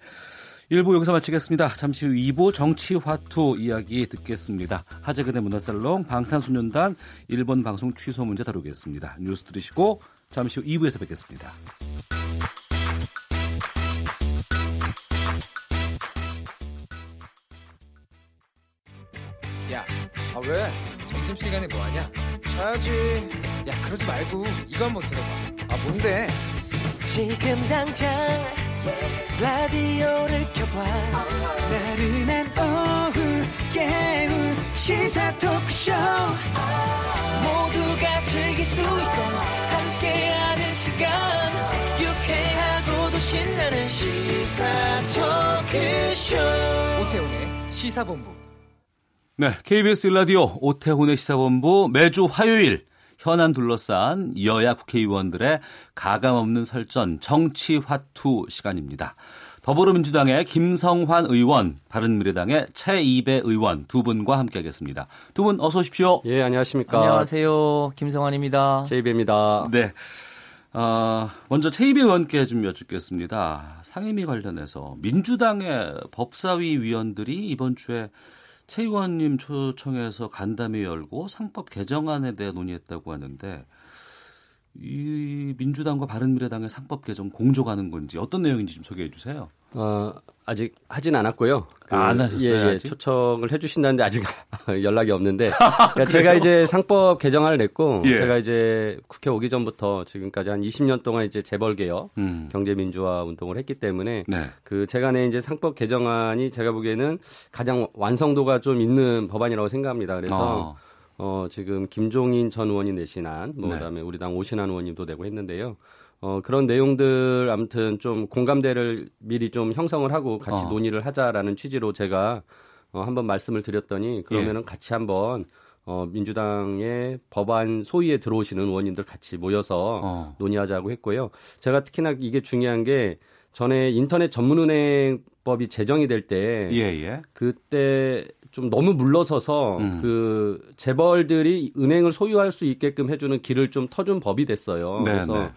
일 부 여기서 마치겠습니다. 잠시 후 이 부 정치화투 이야기 듣겠습니다. 하재근의 문화살롱, 방탄소년단, 일본 방송 취소 문제 다루겠습니다. 뉴스 들으시고 잠시 후 이 부에서 뵙겠습니다. 야, 아 왜? 점심시간에 뭐하냐? 자야지. 야, 그러지 말고 이거 한번 들어봐. 아, 뭔데? 지금 당장 라디오를 켜봐. 나른한 오후 깨울 시사 토크쇼. 모두가 즐길 수 있고 함께하는 시간, 유쾌하고도 신나는 시사 토크쇼. 오태훈의 시사본부. 네, 케이비에스 일 라디오 오태훈의 시사본부 매주 화요일 현안 둘러싼 여야 국회의원들의 가감없는 설전 정치화투 시간입니다. 더불어민주당의 김성환 의원, 바른미래당의 최의배 의원 두 분과 함께하겠습니다. 두 분 어서 오십시오. 예, 안녕하십니까. 안녕하세요. 김성환입니다. 최의배입니다. 네. 어, 먼저 최의배 의원께 좀 여쭙겠습니다. 상임위 관련해서 민주당의 법사위 위원들이 이번 주에 최 의원님 초청해서 간담회 열고 상법 개정안에 대해 논의했다고 하는데 이 민주당과 바른미래당의 상법 개정 공조가는 건지 어떤 내용인지 좀 소개해 주세요. 어, 아직 하진 않았고요. 그, 아, 안 하셨어요? 예, 예, 초청을 해 주신다는데 아직 연락이 없는데 그러니까 제가 이제 상법 개정안을 냈고 예. 제가 이제 국회 오기 전부터 지금까지 한 이십 년 동안 이제 재벌 개혁, 음. 경제 민주화 운동을 했기 때문에 네. 그 제가 낸 이제 상법 개정안이 제가 보기에는 가장 완성도가 좀 있는 법안이라고 생각합니다. 그래서 어. 어, 지금 김종인 전 의원이 내신한, 뭐, 네. 그 다음에 우리 당 오신환 의원님도 내고 했는데요. 어, 그런 내용들 아무튼 좀 공감대를 미리 좀 형성을 하고 같이 어. 논의를 하자라는 취지로 제가 어, 한번 말씀을 드렸더니 그러면은 예. 같이 한번 어, 민주당의 법안 소위에 들어오시는 의원님들 같이 모여서 어. 논의하자고 했고요. 제가 특히나 이게 중요한 게 전에 인터넷 전문은행법이 제정이 될 때 예, 예. 그때 좀 너무 물러서서 음. 그 재벌들이 은행을 소유할 수 있게끔 해주는 길을 좀 터준 법이 됐어요. 네, 그래서 네.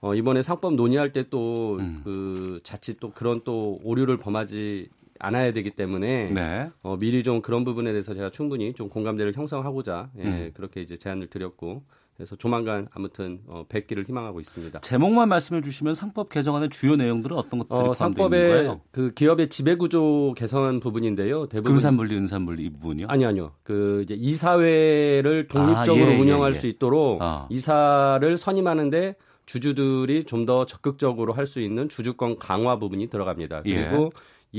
어, 이번에 상법 논의할 때 또 음. 그 자칫 또 그런 또 오류를 범하지 않아야 되기 때문에 네. 어, 미리 좀 그런 부분에 대해서 제가 충분히 좀 공감대를 형성하고자 예, 음. 그렇게 이제 제안을 드렸고. 그래서 조만간 아무튼 어, 뵙기를 희망하고 있습니다. 제목만 말씀해 주시면 상법 개정안의 주요 내용들은 어떤 것들이 어, 포함되어 있는 거예요? 상법의 그 기업의 지배구조 개선 부분인데요. 대부분 금산분리, 은산분리 이 부분이요? 아니, 아니요. 그 이제 이사회를 독립적으로 아, 예, 운영할 예, 예. 수 있도록 아. 이사를 선임하는데 주주들이 좀 더 적극적으로 할 수 있는 주주권 강화 부분이 들어갑니다. 그리고 예.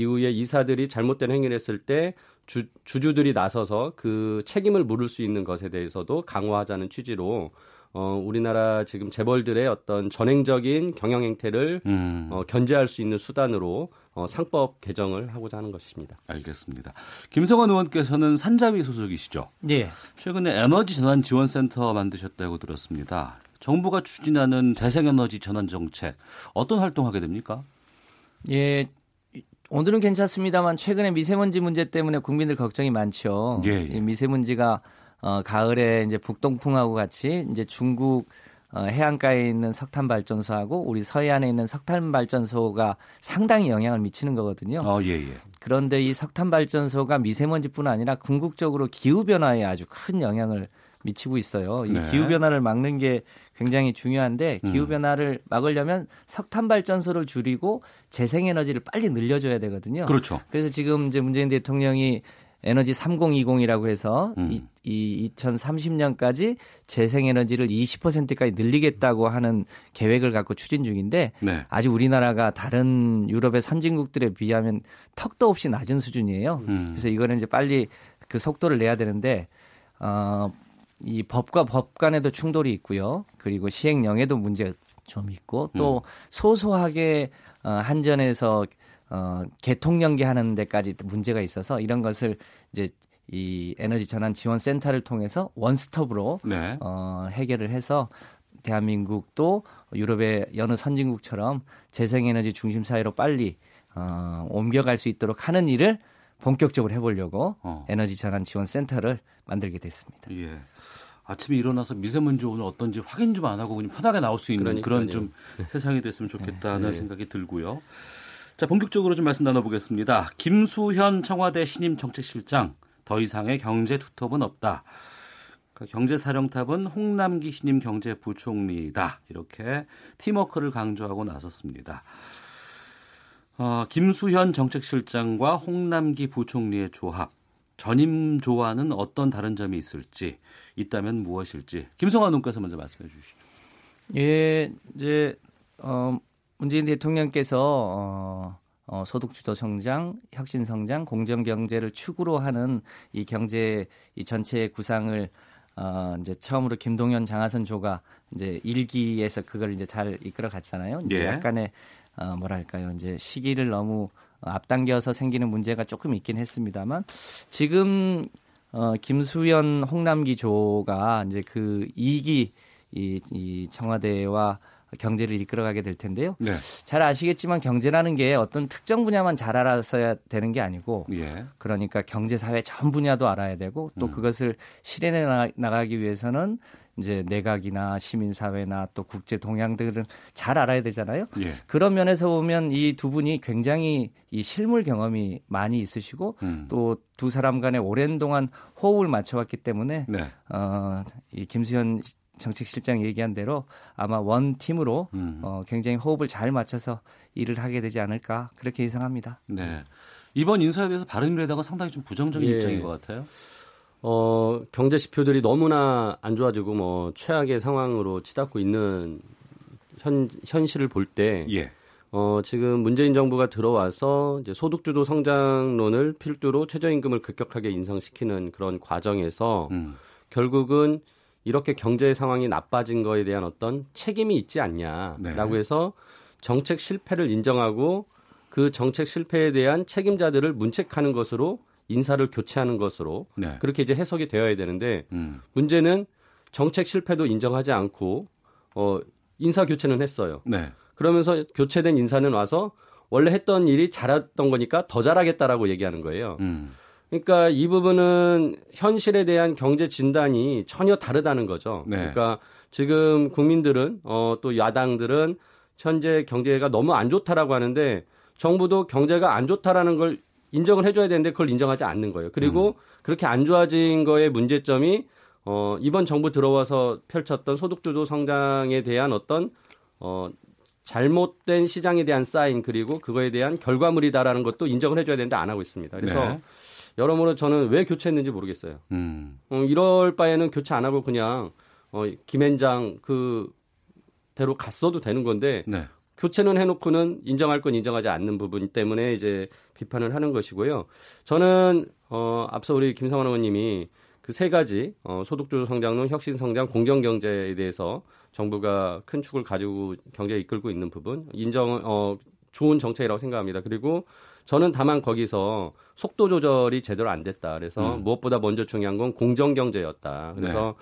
이후에 이사들이 잘못된 행위를 했을 때 주, 주주들이 나서서 그 책임을 물을 수 있는 것에 대해서도 강화하자는 취지로 어, 우리나라 지금 재벌들의 어떤 전행적인 경영 행태를 음. 어, 견제할 수 있는 수단으로 어, 상법 개정을 하고자 하는 것입니다. 알겠습니다. 김성환 의원께서는 산자위 소속이시죠? 네. 최근에 에너지 전환 지원센터 만드셨다고 들었습니다. 정부가 추진하는 재생에너지 전환 정책 어떤 활동하게 됩니까? 예. 오늘은 괜찮습니다만 최근에 미세먼지 문제 때문에 국민들 걱정이 많죠. 예, 예. 미세먼지가 어, 가을에 이제 북동풍하고 같이 이제 중국 어, 해안가에 있는 석탄 발전소하고 우리 서해안에 있는 석탄 발전소가 상당히 영향을 미치는 거거든요. 어, 예, 예. 그런데 이 석탄 발전소가 미세먼지뿐 아니라 궁극적으로 기후 변화에 아주 큰 영향을 미치고 있어요. 이 네. 기후 변화를 막는 게 굉장히 중요한데 기후 변화를 막으려면 석탄 발전소를 줄이고 재생 에너지를 빨리 늘려줘야 되거든요. 그렇죠. 그래서 지금 이제 문재인 대통령이 에너지 삼공이공이라고 해서 음. 이, 이 이천삼십 년까지 재생 에너지를 이십 퍼센트까지 늘리겠다고 하는 계획을 갖고 추진 중인데 네. 아직 우리나라가 다른 유럽의 선진국들에 비하면 턱도 없이 낮은 수준이에요. 음. 그래서 이거는 이제 빨리 그 속도를 내야 되는데 어. 이 법과 법 간에도 충돌이 있고요. 그리고 시행령에도 문제가 좀 있고 또 소소하게 한전에서 개통연계 하는 데까지 문제가 있어서 이런 것을 이제 이 에너지 전환 지원 센터를 통해서 원스톱으로 네. 어, 해결을 해서 대한민국도 유럽의 여느 선진국처럼 재생에너지 중심 사회로 빨리 어, 옮겨갈 수 있도록 하는 일을 본격적으로 해보려고 어. 에너지 전환 지원 센터를 만들게 됐습니다. 예. 아침에 일어나서 미세먼지 오늘 어떤지 확인 좀 안 하고 그냥 편하게 나올 수 있는 그러니까요. 그런 좀 세상이 됐으면 좋겠다는 네, 네. 생각이 들고요. 자, 본격적으로 좀 말씀 나눠보겠습니다. 김수현 청와대 신임 정책실장 더 이상의 경제 투톱은 없다. 그러니까 경제 사령탑은 홍남기 신임 경제부총리다. 이렇게 팀워크를 강조하고 나섰습니다. 어, 김수현 정책실장과 홍남기 부총리의 조합, 전임 조화는 어떤 다른 점이 있을지, 있다면 무엇일지 김성환 의원께서 먼저 말씀해 주시죠. 예, 이제 어, 문재인 대통령께서 어, 어, 소득주도 성장, 혁신성장, 공정경제를 축으로 하는 이 경제 이 전체의 구상을 어, 이제 처음으로 김동연 장하선조가 이제 일기에서 그걸 이제 잘 이끌어갔잖아요. 이제 예. 약간의 어, 뭐랄까요. 이제 시기를 너무 앞당겨서 생기는 문제가 조금 있긴 했습니다만 지금 어, 김수현 홍남기 조가 이제 그 이 기 이, 이 청와대와 경제를 이끌어가게 될 텐데요. 네. 잘 아시겠지만 경제라는 게 어떤 특정 분야만 잘 알아서야 되는 게 아니고 예. 그러니까 경제 사회 전 분야도 알아야 되고 또 음. 그것을 실현해 나가기 위해서는 이제 내각이나 시민사회나 또 국제 동향들을 잘 알아야 되잖아요. 예. 그런 면에서 보면 이 두 분이 굉장히 이 실물 경험이 많이 있으시고 음. 또 두 사람 간에 오랜 동안 호흡을 맞춰왔기 때문에 네. 어, 이 김수현 정책실장 얘기한 대로 아마 원 팀으로 음. 어, 굉장히 호흡을 잘 맞춰서 일을 하게 되지 않을까 그렇게 예상합니다. 네. 이번 인사에 대해서 바른미래당은 상당히 좀 부정적인 예. 입장인 것 같아요. 어, 경제 지표들이 너무나 안 좋아지고 뭐 최악의 상황으로 치닫고 있는 현, 현실을 볼 때 예. 어, 지금 문재인 정부가 들어와서 이제 소득주도 성장론을 필두로 최저임금을 급격하게 인상시키는 그런 과정에서 음. 결국은 이렇게 경제 상황이 나빠진 거에 대한 어떤 책임이 있지 않냐라고 네. 해서 정책 실패를 인정하고 그 정책 실패에 대한 책임자들을 문책하는 것으로 인사를 교체하는 것으로 네. 그렇게 이제 해석이 되어야 되는데 음. 문제는 정책 실패도 인정하지 않고 어, 인사 교체는 했어요. 네. 그러면서 교체된 인사는 와서 원래 했던 일이 잘했던 거니까 더 잘하겠다라고 얘기하는 거예요. 음. 그러니까 이 부분은 현실에 대한 경제 진단이 전혀 다르다는 거죠. 네. 그러니까 지금 국민들은 어, 또 야당들은 현재 경제가 너무 안 좋다라고 하는데 정부도 경제가 안 좋다라는 걸 인정을 해줘야 되는데 그걸 인정하지 않는 거예요. 그리고 음. 그렇게 안 좋아진 거의 문제점이 어, 이번 정부 들어와서 펼쳤던 소득주도 성장에 대한 어떤 어, 잘못된 시장에 대한 사인 그리고 그거에 대한 결과물이다라는 것도 인정을 해줘야 되는데 안 하고 있습니다. 그래서 네. 여러모로 저는 왜 교체했는지 모르겠어요. 음. 어, 이럴 바에는 교체 안 하고 그냥 어, 김앤장 그 대로 갔어도 되는 건데 네. 교체는 해놓고는 인정할 건 인정하지 않는 부분 때문에 이제 비판을 하는 것이고요. 저는 어, 앞서 우리 김성환 의원님이 그 세 가지 어, 소득주도 성장론, 혁신 성장, 공정 경제에 대해서 정부가 큰 축을 가지고 경제 이끌고 있는 부분 인정 어, 좋은 정책이라고 생각합니다. 그리고 저는 다만 거기서 속도 조절이 제대로 안 됐다. 그래서 음. 무엇보다 먼저 중요한 건 공정 경제였다. 그래서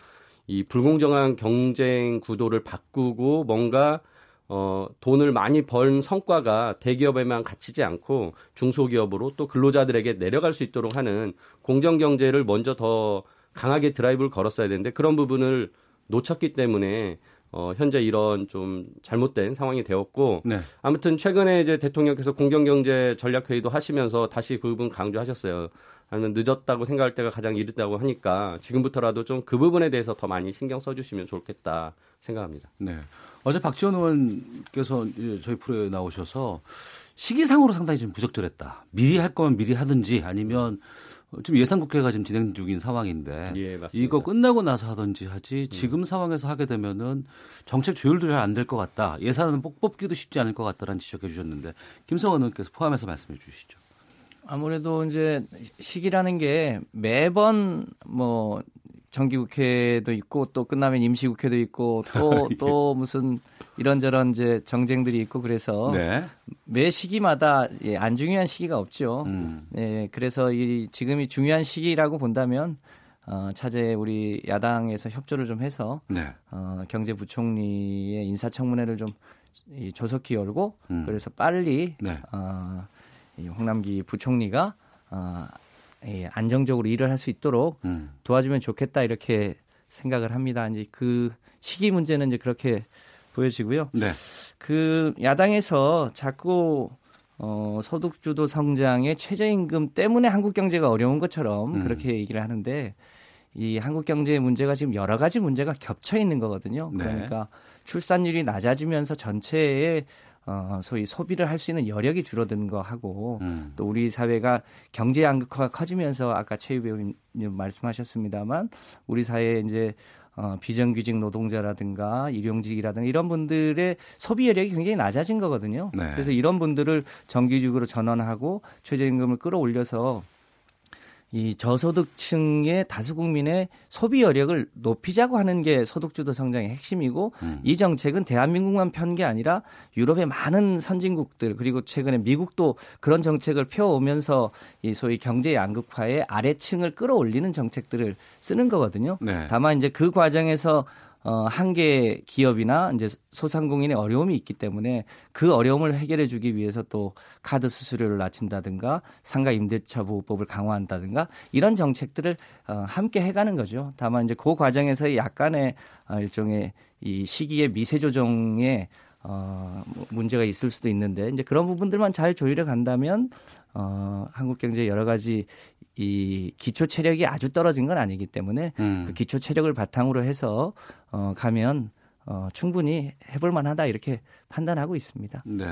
네. 이 불공정한 경쟁 구도를 바꾸고 뭔가 어, 돈을 많이 번 성과가 대기업에만 갇히지 않고 중소기업으로 또 근로자들에게 내려갈 수 있도록 하는 공정경제를 먼저 더 강하게 드라이브를 걸었어야 되는데 그런 부분을 놓쳤기 때문에 어, 현재 이런 좀 잘못된 상황이 되었고 네. 아무튼 최근에 이제 대통령께서 공정경제 전략회의도 하시면서 다시 그 부분 강조하셨어요. 아니면 늦었다고 생각할 때가 가장 이르다고 하니까 지금부터라도 좀 그 부분에 대해서 더 많이 신경 써주시면 좋겠다 생각합니다. 네. 어제 박지원 의원께서 저희 프로에 나오셔서 시기상으로 상당히 좀 부적절했다. 미리 할 거면 미리 하든지 아니면 지금 예산국회가 지금 진행 중인 상황인데 예, 이거 끝나고 나서 하든지 하지 지금 음. 상황에서 하게 되면은 정책 조율도 잘 안 될 것 같다. 예산은 뽑기도 쉽지 않을 것 같다라는 지적해 주셨는데 김성환 의원께서 포함해서 말씀해 주시죠. 아무래도 이제 시기라는 게 매번 뭐 정기국회도 있고 또 끝나면 임시국회도 있고 또, 또 무슨 이런저런 이제 정쟁들이 있고 그래서 네. 매 시기마다 예, 안 중요한 시기가 없죠. 음. 예, 그래서 이 지금이 중요한 시기라고 본다면 어, 차제 우리 야당에서 협조를 좀 해서 네. 어, 경제부총리의 인사청문회를 좀 이, 조속히 열고 음. 그래서 빨리 네. 어, 이 홍남기 부총리가 어, 예, 안정적으로 일을 할 수 있도록 음. 도와주면 좋겠다 이렇게 생각을 합니다. 이제 그 시기 문제는 이제 그렇게 보여지고요. 네. 그 야당에서 자꾸 어, 소득주도 성장의 최저임금 때문에 한국 경제가 어려운 것처럼 음. 그렇게 얘기를 하는데 이 한국 경제의 문제가 지금 여러 가지 문제가 겹쳐 있는 거거든요. 그러니까 네. 출산율이 낮아지면서 전체에 어, 소위 소비를 할 수 있는 여력이 줄어든 거 하고 음. 또 우리 사회가 경제 양극화가 커지면서 아까 최의배 의원님 말씀하셨습니다만 우리 사회에 이제 어, 비정규직 노동자라든가 일용직이라든가 이런 분들의 소비 여력이 굉장히 낮아진 거거든요. 네. 그래서 이런 분들을 정규직으로 전환하고 최저임금을 끌어올려서 이 저소득층의 다수 국민의 소비 여력을 높이자고 하는 게 소득주도 성장의 핵심이고 음. 이 정책은 대한민국만 편 게 아니라 유럽의 많은 선진국들 그리고 최근에 미국도 그런 정책을 펴오면서 이 소위 경제 양극화의 아래층을 끌어올리는 정책들을 쓰는 거거든요. 네. 다만 이제 그 과정에서 어, 한계 기업이나 이제 소상공인의 어려움이 있기 때문에 그 어려움을 해결해 주기 위해서 또 카드 수수료를 낮춘다든가 상가 임대차 보호법을 강화한다든가 이런 정책들을 어, 함께 해가는 거죠. 다만 이제 그 과정에서 약간의 어, 일종의 이 시기의 미세 조정에 어, 문제가 있을 수도 있는데 이제 그런 부분들만 잘 조율해 간다면 어, 한국 경제 여러 가지 이 기초 체력이 아주 떨어진 건 아니기 때문에 음. 그 기초 체력을 바탕으로 해서 어, 가면 어, 충분히 해볼 만하다 이렇게 판단하고 있습니다. 네,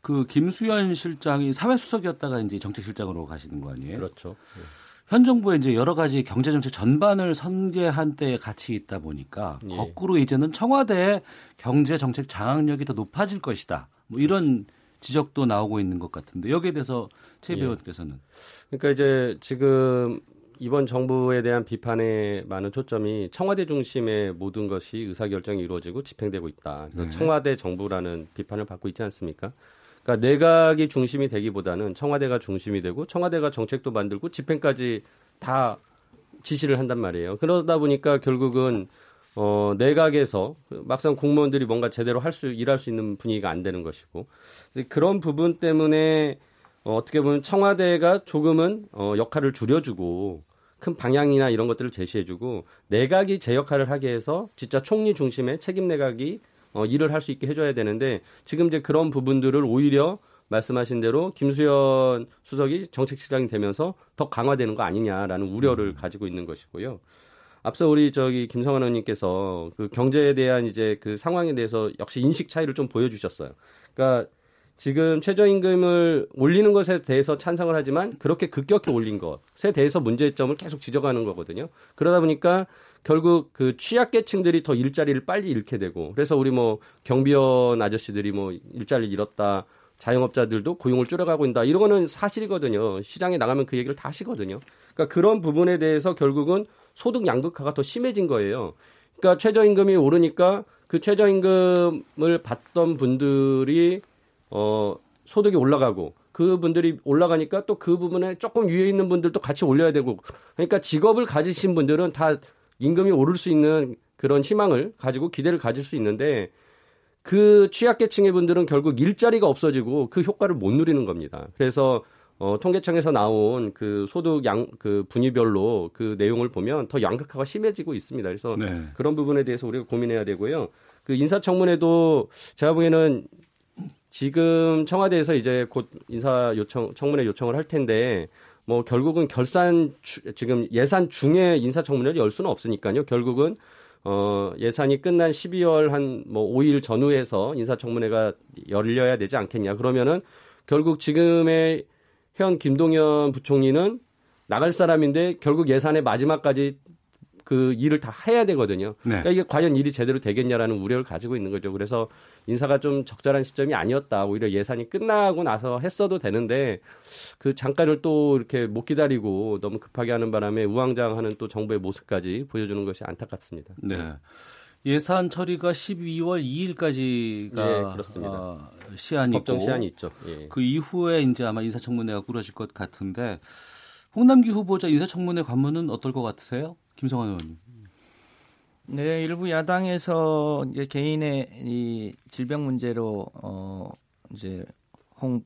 그 김수현 실장이 사회수석이었다가 이제 정책실장으로 가시는 거 아니에요? 그렇죠. 네. 현 정부의 이제 여러 가지 경제정책 전반을 선계한 때에 같이 있다 보니까 예. 거꾸로 이제는 청와대의 경제정책 장악력이 더 높아질 것이다. 뭐 이런. 지적도 나오고 있는 것 같은데 여기에 대해서 최 배우께서는 예. 그러니까 이제 지금 이번 정부에 대한 비판의 많은 초점이 청와대 중심의 모든 것이 의사결정이 이루어지고 집행되고 있다. 그래서 네. 청와대 정부라는 비판을 받고 있지 않습니까? 그러니까 내각이 중심이 되기보다는 청와대가 중심이 되고 청와대가 정책도 만들고 집행까지 다 지시를 한단 말이에요. 그러다 보니까 결국은 어, 내각에서 막상 공무원들이 뭔가 제대로 할 수, 일할 수 있는 분위기가 안 되는 것이고, 그런 부분 때문에 어, 어떻게 보면 청와대가 조금은 어, 역할을 줄여주고 큰 방향이나 이런 것들을 제시해주고 내각이 제 역할을 하게 해서 진짜 총리 중심의 책임 내각이 어, 일을 할 수 있게 해줘야 되는데 지금 이제 그런 부분들을 오히려 말씀하신 대로 김수현 수석이 정책실장이 되면서 더 강화되는 거 아니냐라는 우려를 가지고 있는 것이고요. 앞서 우리 저기 김성환 의원님께서 그 경제에 대한 이제 그 상황에 대해서 역시 인식 차이를 좀 보여주셨어요. 그러니까 지금 최저임금을 올리는 것에 대해서 찬성을 하지만 그렇게 급격히 올린 것에 대해서 문제점을 계속 지적하는 거거든요. 그러다 보니까 결국 그 취약계층들이 더 일자리를 빨리 잃게 되고 그래서 우리 뭐 경비원 아저씨들이 뭐 일자리를 잃었다. 자영업자들도 고용을 줄여가고 있다. 이런 거는 사실이거든요. 시장에 나가면 그 얘기를 다 하시거든요. 그러니까 그런 부분에 대해서 결국은 소득 양극화가 더 심해진 거예요. 그러니까 최저임금이 오르니까 그 최저임금을 받던 분들이 어, 소득이 올라가고 그 분들이 올라가니까 또 그 부분에 조금 위에 있는 분들도 같이 올려야 되고 그러니까 직업을 가지신 분들은 다 임금이 오를 수 있는 그런 희망을 가지고 기대를 가질 수 있는데 그 취약계층의 분들은 결국 일자리가 없어지고 그 효과를 못 누리는 겁니다. 그래서 어, 통계청에서 나온 그 소득 양, 그 분위별로 그 내용을 보면 더 양극화가 심해지고 있습니다. 그래서 네. 그런 부분에 대해서 우리가 고민해야 되고요. 그 인사청문회도 제가 보기에는 지금 청와대에서 이제 곧 인사 요청, 청문회 요청을 할 텐데 뭐 결국은 결산, 지금 예산 중에 인사청문회를 열 수는 없으니까요. 결국은 어, 예산이 끝난 십이월 한 뭐 오 일 전후에서 인사청문회가 열려야 되지 않겠냐. 그러면은 결국 지금의 현 김동연 부총리는 나갈 사람인데 결국 예산의 마지막까지 그 일을 다 해야 되거든요. 네. 그러니까 이게 과연 일이 제대로 되겠냐라는 우려를 가지고 있는 거죠. 그래서 인사가 좀 적절한 시점이 아니었다. 오히려 예산이 끝나고 나서 했어도 되는데 그 잠깐을 또 이렇게 못 기다리고 너무 급하게 하는 바람에 우왕좌왕하는 또 정부의 모습까지 보여주는 것이 안타깝습니다. 네. 예산 처리가 십이월 이일까지가 네, 그렇습니다. 어, 시한이고 법정 시한이 있죠. 예. 그 이후에 이제 아마 인사청문회가 꾸려질 것 같은데 홍남기 후보자 인사청문회 관문은 어떨 것 같으세요? 김성환 의원님. 네, 일부 야당에서 이제 개인의 이 질병 문제로 어 이제 홍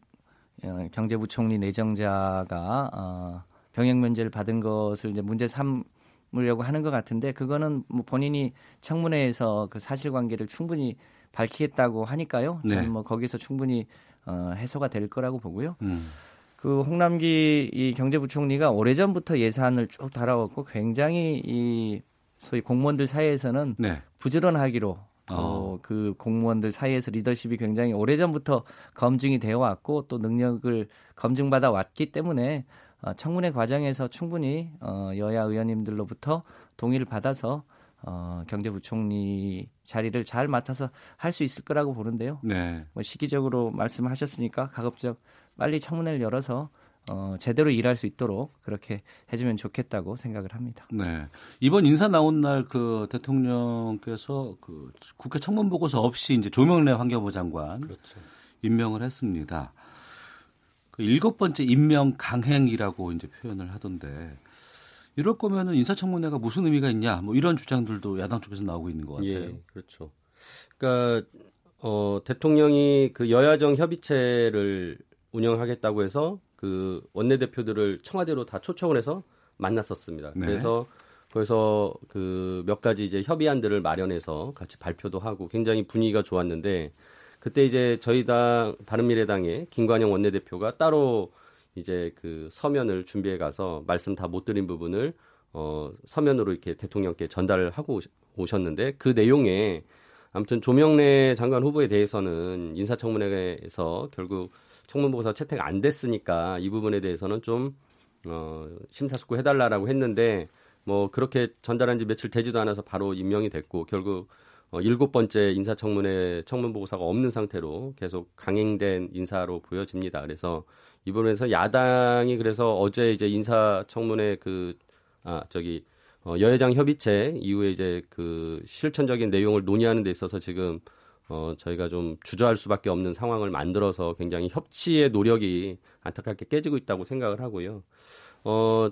경제부총리 내정자가 어, 병역 면제를 받은 것을 이제 문제 삼 물려고 하는 것 같은데 그거는 뭐 본인이 청문회에서 그 사실관계를 충분히 밝히겠다고 하니까요. 저는 네. 뭐 거기서 충분히 어, 해소가 될 거라고 보고요. 음. 그 홍남기 이 경제부총리가 오래전부터 예산을 쭉 달아왔고 굉장히 이 소위 공무원들 사이에서는 네. 부지런하기로 어, 그 공무원들 사이에서 리더십이 굉장히 오래전부터 검증이 되어 왔고 또 능력을 검증받아 왔기 때문에 청문회 과정에서 충분히 여야 의원님들로부터 동의를 받아서 경제부총리 자리를 잘 맡아서 할 수 있을 거라고 보는데요. 네. 시기적으로 말씀하셨으니까 가급적 빨리 청문회를 열어서 제대로 일할 수 있도록 그렇게 해주면 좋겠다고 생각을 합니다. 네. 이번 인사 나온 날 그 대통령께서 그 국회 청문 보고서 없이 이제 조명래 환경부 장관 그렇죠. 임명을 했습니다. 일곱 번째 임명 강행이라고 이제 표현을 하던데 이럴 거면은 인사청문회가 무슨 의미가 있냐 뭐 이런 주장들도 야당 쪽에서 나오고 있는 것 같아요. 예, 그렇죠. 그러니까 어, 대통령이 그 여야정 협의체를 운영하겠다고 해서 그 원내대표들을 청와대로 다 초청을 해서 만났었습니다. 네. 그래서 그래서 그 몇 가지 이제 협의안들을 마련해서 같이 발표도 하고 굉장히 분위기가 좋았는데. 그때 이제 저희 당 바른미래당의 김관영 원내대표가 따로 이제 그 서면을 준비해 가서 말씀 다 못 드린 부분을 어, 서면으로 이렇게 대통령께 전달을 하고 오셨는데 그 내용에 아무튼 조명래 장관 후보에 대해서는 인사청문회에서 결국 청문보고서 채택 안 됐으니까 이 부분에 대해서는 좀 어, 심사숙고 해달라라고 했는데 뭐 그렇게 전달한 지 며칠 되지도 않아서 바로 임명이 됐고 결국 어, 일곱 번째 인사청문회 청문보고서가 없는 상태로 계속 강행된 인사로 보여집니다. 그래서 이번에서 야당이 그래서 어제 이제 인사청문회 그, 아, 저기, 어, 여야장 협의체 이후에 이제 그 실천적인 내용을 논의하는 데 있어서 지금 어, 저희가 좀 주저할 수밖에 없는 상황을 만들어서 굉장히 협치의 노력이 안타깝게 깨지고 있다고 생각을 하고요. 어,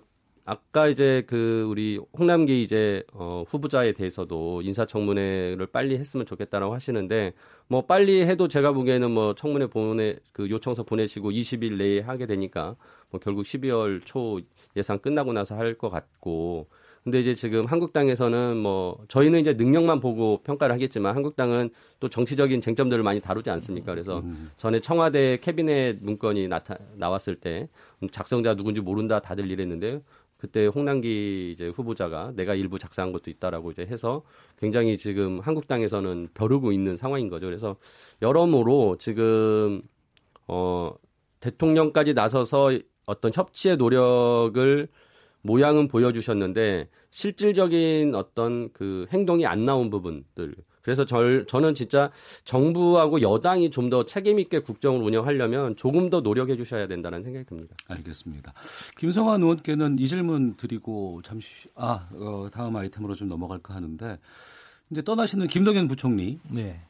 아까 이제 그 우리 홍남기 이제 어 후보자에 대해서도 인사청문회를 빨리 했으면 좋겠다라고 하시는데 뭐 빨리 해도 제가 보기에는 뭐 청문회 보내 그 요청서 보내시고 이십 일 내에 하게 되니까 뭐 결국 십이월 초 예상 끝나고 나서 할 것 같고. 근데 이제 지금 한국당에서는 뭐 저희는 이제 능력만 보고 평가를 하겠지만 한국당은 또 정치적인 쟁점들을 많이 다루지 않습니까? 그래서 음. 전에 청와대 캐비넷 문건이 나타, 나왔을 때 작성자 누군지 모른다 다들 이랬는데 그때 홍남기 이제 후보자가 내가 일부 작성한 것도 있다라고 이제 해서 굉장히 지금 한국당에서는 벼르고 있는 상황인 거죠. 그래서 여러모로 지금 어, 대통령까지 나서서 어떤 협치의 노력을 모양은 보여주셨는데 실질적인 어떤 그 행동이 안 나온 부분들. 그래서 절, 저는 진짜 정부하고 여당이 좀 더 책임 있게 국정을 운영하려면 조금 더 노력해 주셔야 된다는 생각이 듭니다. 알겠습니다. 김성환 의원께는 이 질문 드리고 잠시 아 어, 다음 아이템으로 좀 넘어갈까 하는데 이제 떠나시는 김동연 부총리. 네.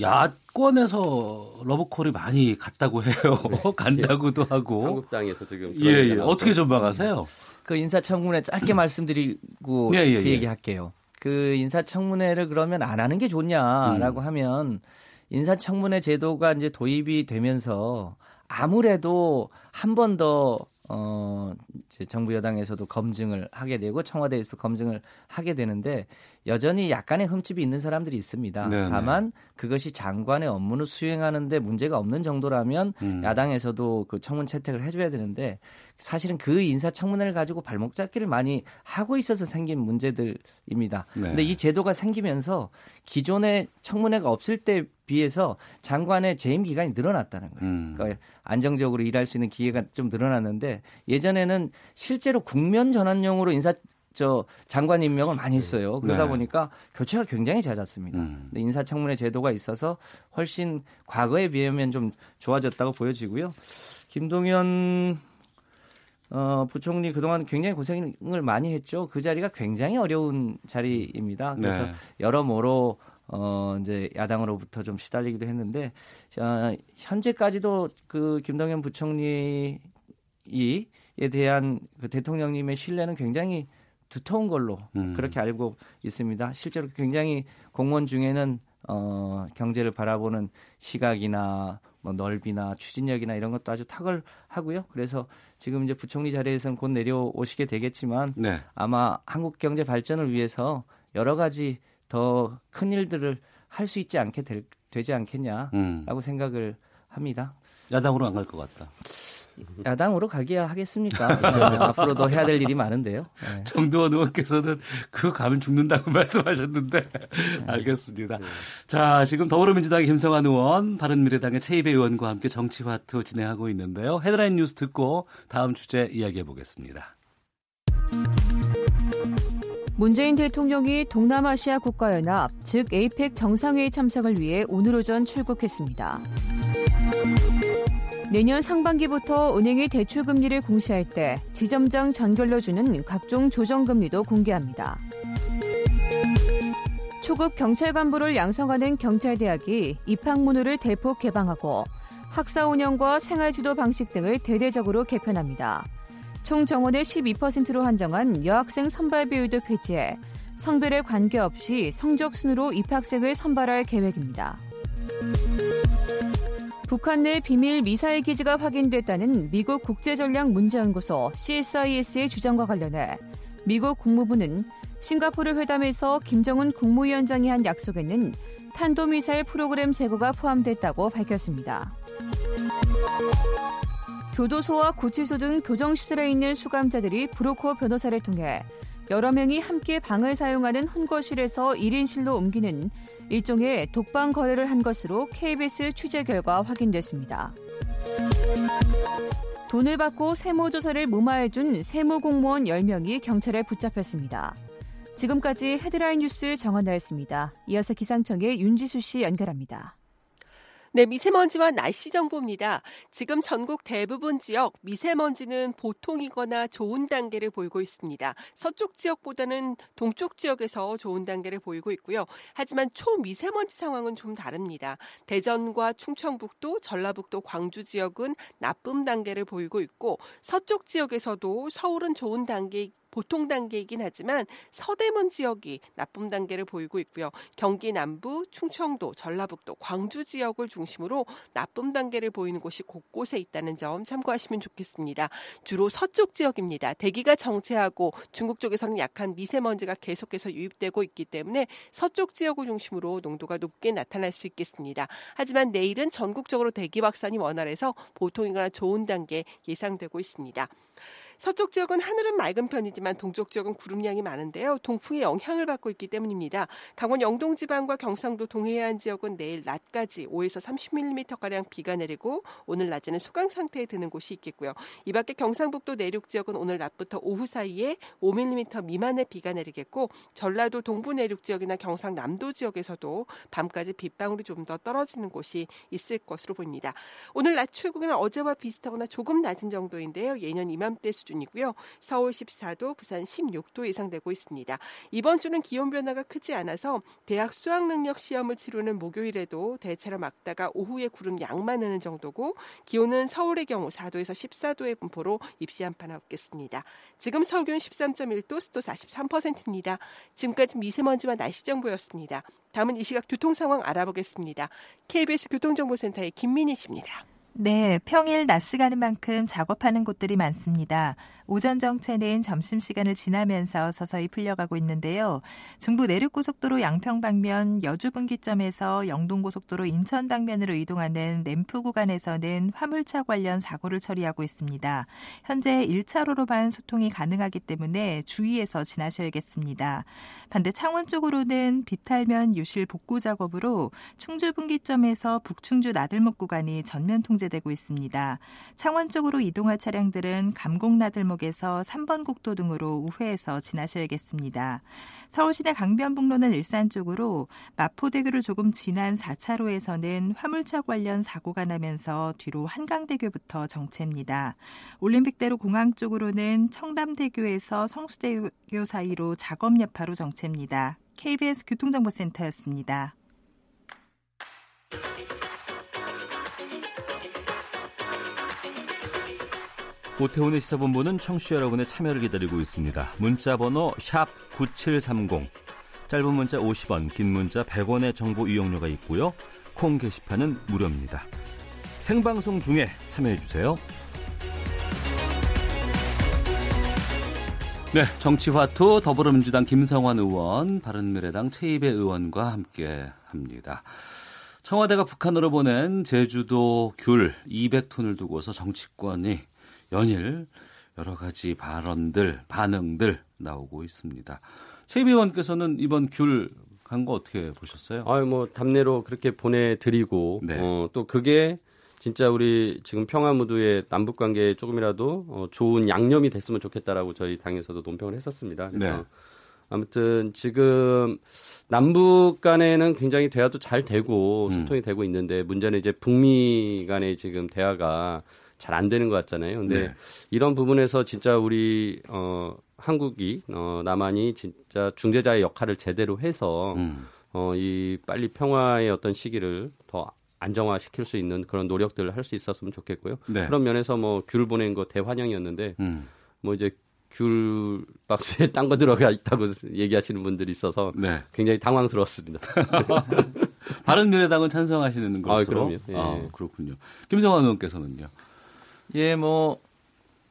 야권에서 러브콜이 많이 갔다고 해요. 네. 간다고도 하고. 한국당에서 지금. 예, 예. 어떻게 전망하세요? 그 인사청문회 짧게 말씀드리고 예, 예, 그 얘기할게요. 그 인사청문회를 그러면 안 하는 게 좋냐라고 음. 하면 인사청문회 제도가 이제 도입이 되면서 아무래도 한 번 더 어, 이제 정부 여당에서도 검증을 하게 되고 청와대에서 검증을 하게 되는데 여전히 약간의 흠집이 있는 사람들이 있습니다. 네네. 다만 그것이 장관의 업무를 수행하는데 문제가 없는 정도라면 음. 야당에서도 그 청문 채택을 해줘야 되는데 사실은 그 인사청문회를 가지고 발목 잡기를 많이 하고 있어서 생긴 문제들입니다. 그런데 네. 이 제도가 생기면서 기존의 청문회가 없을 때 비해서 장관의 재임 기간이 늘어났다는 거예요. 음. 그러니까 안정적으로 일할 수 있는 기회가 좀 늘어났는데 예전에는 실제로 국면 전환용으로 인사 저 장관 임명을 많이 했어요. 그러다 네. 보니까 교체가 굉장히 잦았습니다. 음. 근데 인사청문회 제도가 있어서 훨씬 과거에 비하면 좀 좋아졌다고 보여지고요. 김동연 어, 부총리 그동안 굉장히 고생을 많이 했죠. 그 자리가 굉장히 어려운 자리입니다. 그래서 네. 여러모로 어 이제 야당으로부터 좀 시달리기도 했는데 어, 현재까지도 그 김동연 부총리에 대한 그 대통령님의 신뢰는 굉장히 두터운 걸로 음. 그렇게 알고 있습니다. 실제로 굉장히 공무원 중에는 어, 경제를 바라보는 시각이나 뭐 넓이나 추진력이나 이런 것도 아주 탁월하고요. 그래서 지금 이제 부총리 자리에서는 곧 내려오시게 되겠지만 네. 아마 한국 경제 발전을 위해서 여러 가지 더 큰 일들을 할 수 있지 않게 될, 되지 않겠냐라고 음. 생각을 합니다. 야당으로 안 갈 것 같다. 야당으로 가기야 하겠습니까? 네, 앞으로도 해야 될 일이 많은데요. 네. 정두원 의원께서는 그거 가면 죽는다고 말씀하셨는데 네. 알겠습니다. 네. 자, 지금 더불어민주당의 김성환 의원, 바른미래당의 최의배 의원과 함께 정치화투 진행하고 있는데요. 헤드라인 뉴스 듣고 다음 주제 이야기해 보겠습니다. 문재인 대통령이 동남아시아 국가연합, 즉 에이펙 정상회의 참석을 위해 오늘 오전 출국했습니다. 내년 상반기부터 은행이 대출금리를 공시할 때 지점장 전결로 주는 각종 조정금리도 공개합니다. 초급 경찰 간부를 양성하는 경찰대학이 입학문호를 대폭 개방하고 학사 운영과 생활지도 방식 등을 대대적으로 개편합니다. 총 정원의 십이 퍼센트로 한정한 여학생 선발 비율도 폐지해 성별에 관계없이 성적 순으로 입학생을 선발할 계획입니다. 북한 내 비밀 미사일 기지가 확인됐다는 미국 국제전략문제연구소 씨에스아이에스의 주장과 관련해 미국 국무부는 싱가포르 회담에서 김정은 국무위원장이 한 약속에는 탄도미사일 프로그램 제고가 포함됐다고 밝혔습니다. 교도소와 구치소 등 교정시설에 있는 수감자들이 브로커 변호사를 통해 여러 명이 함께 방을 사용하는 혼거실에서 일 인실로 옮기는 일종의 독방 거래를 한 것으로 케이비에스 취재 결과 확인됐습니다. 돈을 받고 세무조사를 무마해준 세무공무원 열 명이 경찰에 붙잡혔습니다. 지금까지 헤드라인 뉴스 정원나였습니다. 이어서 기상청의 윤지수 씨 연결합니다. 네, 미세먼지와 날씨 정보입니다. 지금 전국 대부분 지역 미세먼지는 보통이거나 좋은 단계를 보이고 있습니다. 서쪽 지역보다는 동쪽 지역에서 좋은 단계를 보이고 있고요. 하지만 초미세먼지 상황은 좀 다릅니다. 대전과 충청북도, 전라북도, 광주 지역은 나쁨 단계를 보이고 있고 서쪽 지역에서도 서울은 좋은 단계 보통 단계이긴 하지만 서대문 지역이 나쁨 단계를 보이고 있고요. 경기 남부, 충청도, 전라북도, 광주 지역을 중심으로 나쁨 단계를 보이는 곳이 곳곳에 있다는 점 참고하시면 좋겠습니다. 주로 서쪽 지역입니다. 대기가 정체하고 중국 쪽에서는 약한 미세먼지가 계속해서 유입되고 있기 때문에 서쪽 지역을 중심으로 농도가 높게 나타날 수 있겠습니다. 하지만 내일은 전국적으로 대기 확산이 원활해서 보통이거나 좋은 단계 예상되고 있습니다. 서쪽 지역은 하늘은 맑은 편이지만 동쪽 지역은 구름량이 많은데요. 동풍의 영향을 받고 있기 때문입니다. 강원 영동지방과 경상도 동해안 지역은 내일 낮까지 오에서 삼십 밀리미터가량 비가 내리고 오늘 낮에는 소강상태에 드는 곳이 있겠고요. 이 밖에 경상북도 내륙 지역은 오늘 낮부터 오후 사이에 오 밀리미터 미만의 비가 내리겠고 전라도 동부 내륙 지역이나 경상남도 지역에서도 밤까지 빗방울이 좀 더 떨어지는 곳이 있을 것으로 보입니다. 오늘 낮 최고는 어제와 비슷하거나 조금 낮은 정도인데요. 예년 이맘때 수준 이고요. 서울 십사 도, 부산 십육 도 예상되고 있습니다. 이번 주는 기온 변화가 크지 않아서 대학 수학능력 시험을 치르는 목요일에도 대체로 맑다가 오후에 구름 양만 흐는 정도고 기온은 서울의 경우 사 도에서 십사 도의 분포로 입시 한파나 없겠습니다. 지금 서울 기온 십삼 점 일 도, 습도 사십삼 퍼센트입니다. 지금까지 미세먼지와 날씨 정보였습니다. 다음은 이 시각 교통 상황 알아보겠습니다. 케이비에스 교통정보센터의 김민희 씨입니다. 네, 평일 낮 시간인 만큼 작업하는 곳들이 많습니다. 오전 정체는 점심시간을 지나면서 서서히 풀려가고 있는데요. 중부 내륙고속도로 양평 방면 여주 분기점에서 영동고속도로 인천 방면으로 이동하는 램프 구간에서는 화물차 관련 사고를 처리하고 있습니다. 현재 일 차로로만 소통이 가능하기 때문에 주의해서 지나셔야겠습니다. 반대 창원 쪽으로는 비탈면 유실 복구 작업으로 충주 분기점에서 북충주 나들목 구간이 전면 통제되고 있습니다. 창원 쪽으로 이동할 차량들은 감곡 나들목 에서 삼 번 국도 등으로 우회해서 지나셔야겠습니다. 서울시내 강변북로는 일산 쪽으로 마포대교를 조금 지난 사 차로에서는 화물차 관련 사고가 나면서 뒤로 한강대교부터 정체입니다. 올림픽대로 공항 쪽으로는 청담대교에서 성수대교 사이로 작업 여파로 정체입니다. 케이비에스 교통정보센터였습니다. 오태훈의 시사본부는 청취자 여러분의 참여를 기다리고 있습니다. 문자번호 샵 구칠삼공, 짧은 문자 오십 원, 긴 문자 백 원의 정보 이용료가 있고요. 콩 게시판은 무료입니다. 생방송 중에 참여해주세요. 네, 정치화투 더불어민주당 김성환 의원, 바른미래당 최의배 의원과 함께합니다. 청와대가 북한으로 보낸 제주도 귤 이백 톤을 두고서 정치권이 연일 여러 가지 발언들, 반응들 나오고 있습니다. 최의배 의원께서는 이번 귤 간 거 어떻게 보셨어요? 아유, 뭐 답례로 그렇게 보내드리고 네. 어, 또 그게 진짜 우리 지금 평화무드의 남북 관계에 조금이라도 어, 좋은 양념이 됐으면 좋겠다라고 저희 당에서도 논평을 했었습니다. 그래서 네. 아무튼 지금 남북 간에는 굉장히 대화도 잘 되고 소통이 음. 되고 있는데 문제는 이제 북미 간의 지금 대화가 잘 안 되는 것 같잖아요. 근데 네. 이런 부분에서 진짜 우리 어, 한국이 어, 남한이 진짜 중재자의 역할을 제대로 해서 음. 어, 이 빨리 평화의 어떤 시기를 더 안정화시킬 수 있는 그런 노력들을 할 수 있었으면 좋겠고요. 네. 그런 면에서 뭐 귤 보낸 거 대환영이었는데 음. 뭐 이제 귤 박스에 딴 거 들어가 있다고 얘기하시는 분들이 있어서 네. 굉장히 당황스러웠습니다. 바른미래당은 찬성하시는 것으로? 아, 그럼요. 예. 아, 그렇군요. 김성환 의원께서는요? 예, 뭐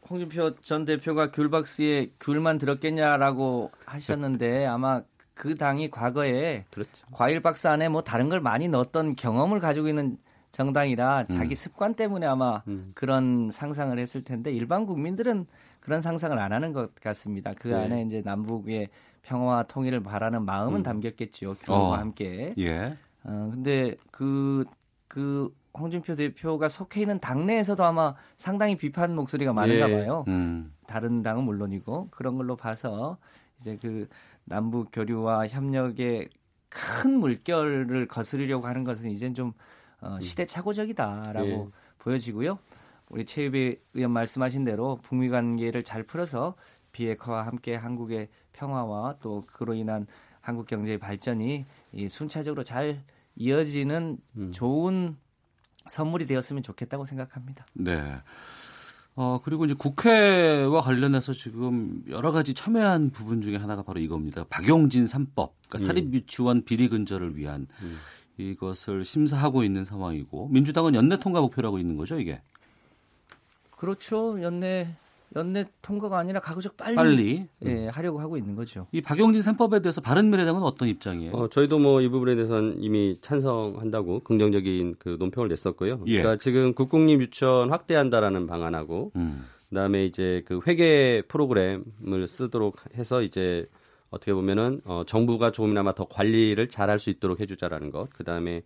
홍준표 전 대표가 귤박스에 귤만 들었겠냐라고 하셨는데 아마 그 당이 과거에 그렇죠. 과일박스 안에 뭐 다른 걸 많이 넣었던 경험을 가지고 있는 정당이라 음. 자기 습관 때문에 아마 음. 그런 상상을 했을 텐데 일반 국민들은 그런 상상을 안 하는 것 같습니다. 그 네. 안에 이제 남북의 평화와 통일을 바라는 마음은 음. 담겼겠지요. 귤과 어. 함께. 예. 어, 근데 그 그 홍준표 대표가 속해 있는 당내에서도 아마 상당히 비판 목소리가 많은가 봐요. 예, 음. 다른 당은 물론이고 그런 걸로 봐서 이제 그 남북 교류와 협력의 큰 물결을 거스르려고 하는 것은 이제는 좀 어, 시대착오적이다라고 예. 보여지고요. 우리 최의배 의원 말씀하신 대로 북미 관계를 잘 풀어서 비핵화와 함께 한국의 평화와 또 그로 인한 한국 경제의 발전이 이 순차적으로 잘 이어지는 음. 좋은 선물이 되었으면 좋겠다고 생각합니다. 네. 어, 그리고 이제 국회와 관련해서 지금 여러 가지 첨예한 부분 중에 하나가 바로 이겁니다. 박용진 삼법, 그러니까 음. 사립 유치원 비리 근절을 위한 음. 이것을 심사하고 있는 상황이고 민주당은 연내 통과 목표라고 있는 거죠, 이게? 그렇죠. 연내 연내 통과가 아니라 가급적 빨리, 빨리. 예, 하려고 하고 있는 거죠. 이 박용진 삼법에 대해서 바른미래당은 어떤 입장이에요? 어, 저희도 뭐 이 부분에 대해서는 이미 찬성한다고 긍정적인 그 논평을 냈었고요. 예. 그러니까 지금 국공립 유치원 확대한다라는 방안하고 음. 그다음에 이제 그 회계 프로그램을 쓰도록 해서 이제 어떻게 보면은 어, 정부가 조금이나마 더 관리를 잘할 수 있도록 해주자라는 것. 그다음에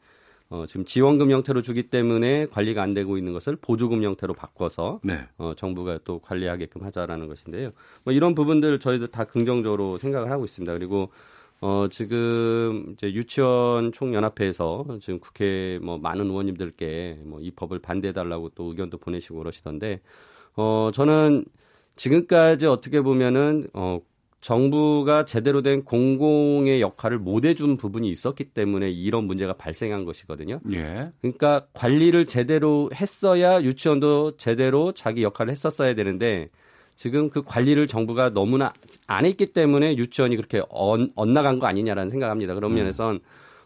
어, 지금 지원금 형태로 주기 때문에 관리가 안 되고 있는 것을 보조금 형태로 바꿔서 네. 어, 정부가 또 관리하게끔 하자라는 것인데요. 뭐 이런 부분들 저희도 다 긍정적으로 생각을 하고 있습니다. 그리고 어, 지금 이제 유치원 총연합회에서 지금 국회 뭐 많은 의원님들께 뭐 이 법을 반대해달라고 또 의견도 보내시고 그러시던데 어, 저는 지금까지 어떻게 보면은 어, 정부가 제대로 된 공공의 역할을 못 해준 부분이 있었기 때문에 이런 문제가 발생한 것이거든요. 예. 그러니까 관리를 제대로 했어야 유치원도 제대로 자기 역할을 했었어야 되는데 지금 그 관리를 정부가 너무나 안 했기 때문에 유치원이 그렇게 언, 엇나간 거 아니냐라는 생각합니다. 그런 면에선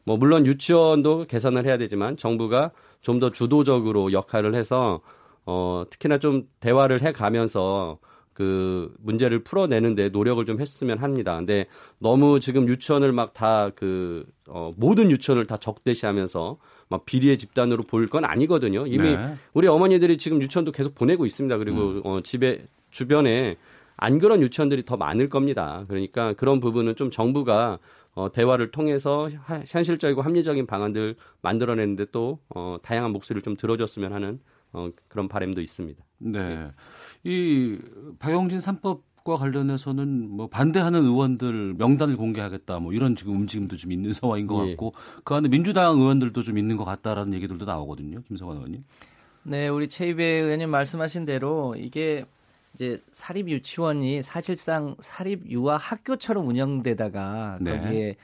뭐 물론 유치원도 개선을 해야 되지만 정부가 좀 더 주도적으로 역할을 해서 어, 특히나 좀 대화를 해가면서 그 문제를 풀어내는데 노력을 좀 했으면 합니다. 근데 너무 지금 유치원을 막 다 그 어, 모든 유치원을 다 적대시하면서 막 비리의 집단으로 보일 건 아니거든요. 이미 네. 우리 어머니들이 지금 유치원도 계속 보내고 있습니다. 그리고 음. 어, 집에 주변에 안 그런 유치원들이 더 많을 겁니다. 그러니까 그런 부분은 좀 정부가 어, 대화를 통해서 하, 현실적이고 합리적인 방안들 만들어내는데 또 어, 다양한 목소리를 좀 들어줬으면 하는 어, 그런 바람도 있습니다. 네. 네. 이 박용진 삼법과 관련해서는 뭐 반대하는 의원들 명단을 공개하겠다 뭐 이런 지금 움직임도 좀 있는 상황인 것 네. 같고 그 안에 민주당 의원들도 좀 있는 것 같다라는 얘기들도 나오거든요. 김성환 의원님. 네. 우리 최의배 의원님 말씀하신 대로 이게 이제 사립 유치원이 사실상 사립 유아 학교처럼 운영되다가 네. 거기에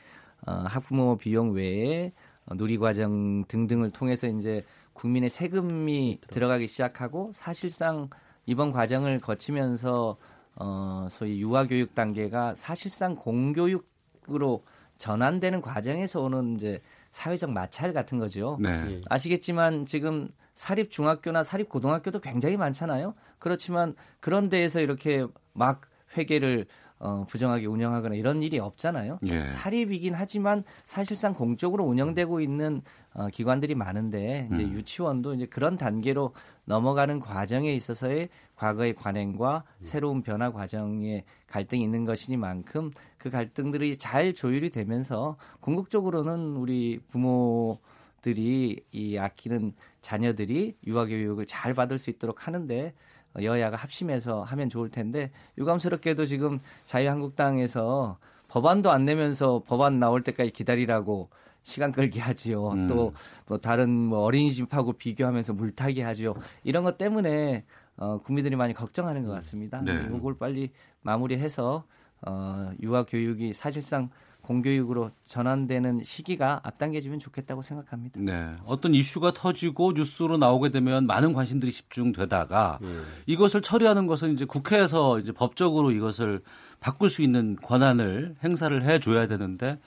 어, 학부모 비용 외에 누리과정 등등을 통해서 이제 국민의 세금이 들어가기 시작하고 사실상 이번 과정을 거치면서 어, 소위 유아교육 단계가 사실상 공교육으로 전환되는 과정에서 오는 이제 사회적 마찰 같은 거죠. 네. 아시겠지만 지금 사립 중학교나 사립 고등학교도 굉장히 많잖아요. 그렇지만 그런 데에서 이렇게 막 회계를 어, 부정하게 운영하거나 이런 일이 없잖아요. 예. 사립이긴 하지만 사실상 공적으로 운영되고 있는 어, 기관들이 많은데 이제 음. 유치원도 이제 그런 단계로 넘어가는 과정에 있어서의 과거의 관행과 음. 새로운 변화 과정에 갈등이 있는 것이니만큼 그 갈등들이 잘 조율이 되면서 궁극적으로는 우리 부모들이 이 아끼는 자녀들이 유아교육을 잘 받을 수 있도록 하는데 여야가 합심해서 하면 좋을 텐데 유감스럽게도 지금 자유한국당에서 법안도 안 내면서 법안 나올 때까지 기다리라고 시간 끌기 하지요. 음. 또 뭐 다른 뭐 어린이집하고 비교하면서 물타기 하지요. 이런 것 때문에 어, 국민들이 많이 걱정하는 것 같습니다. 네. 이걸 빨리 마무리해서 어, 유아교육이 사실상 공교육으로 전환되는 시기가 앞당겨지면 좋겠다고 생각합니다. 네, 어떤 이슈가 터지고 뉴스로 나오게 되면 많은 관심들이 집중되다가 네. 이것을 처리하는 것은 이제 국회에서 이제 법적으로 이것을 바꿀 수 있는 권한을 행사를 해줘야 되는데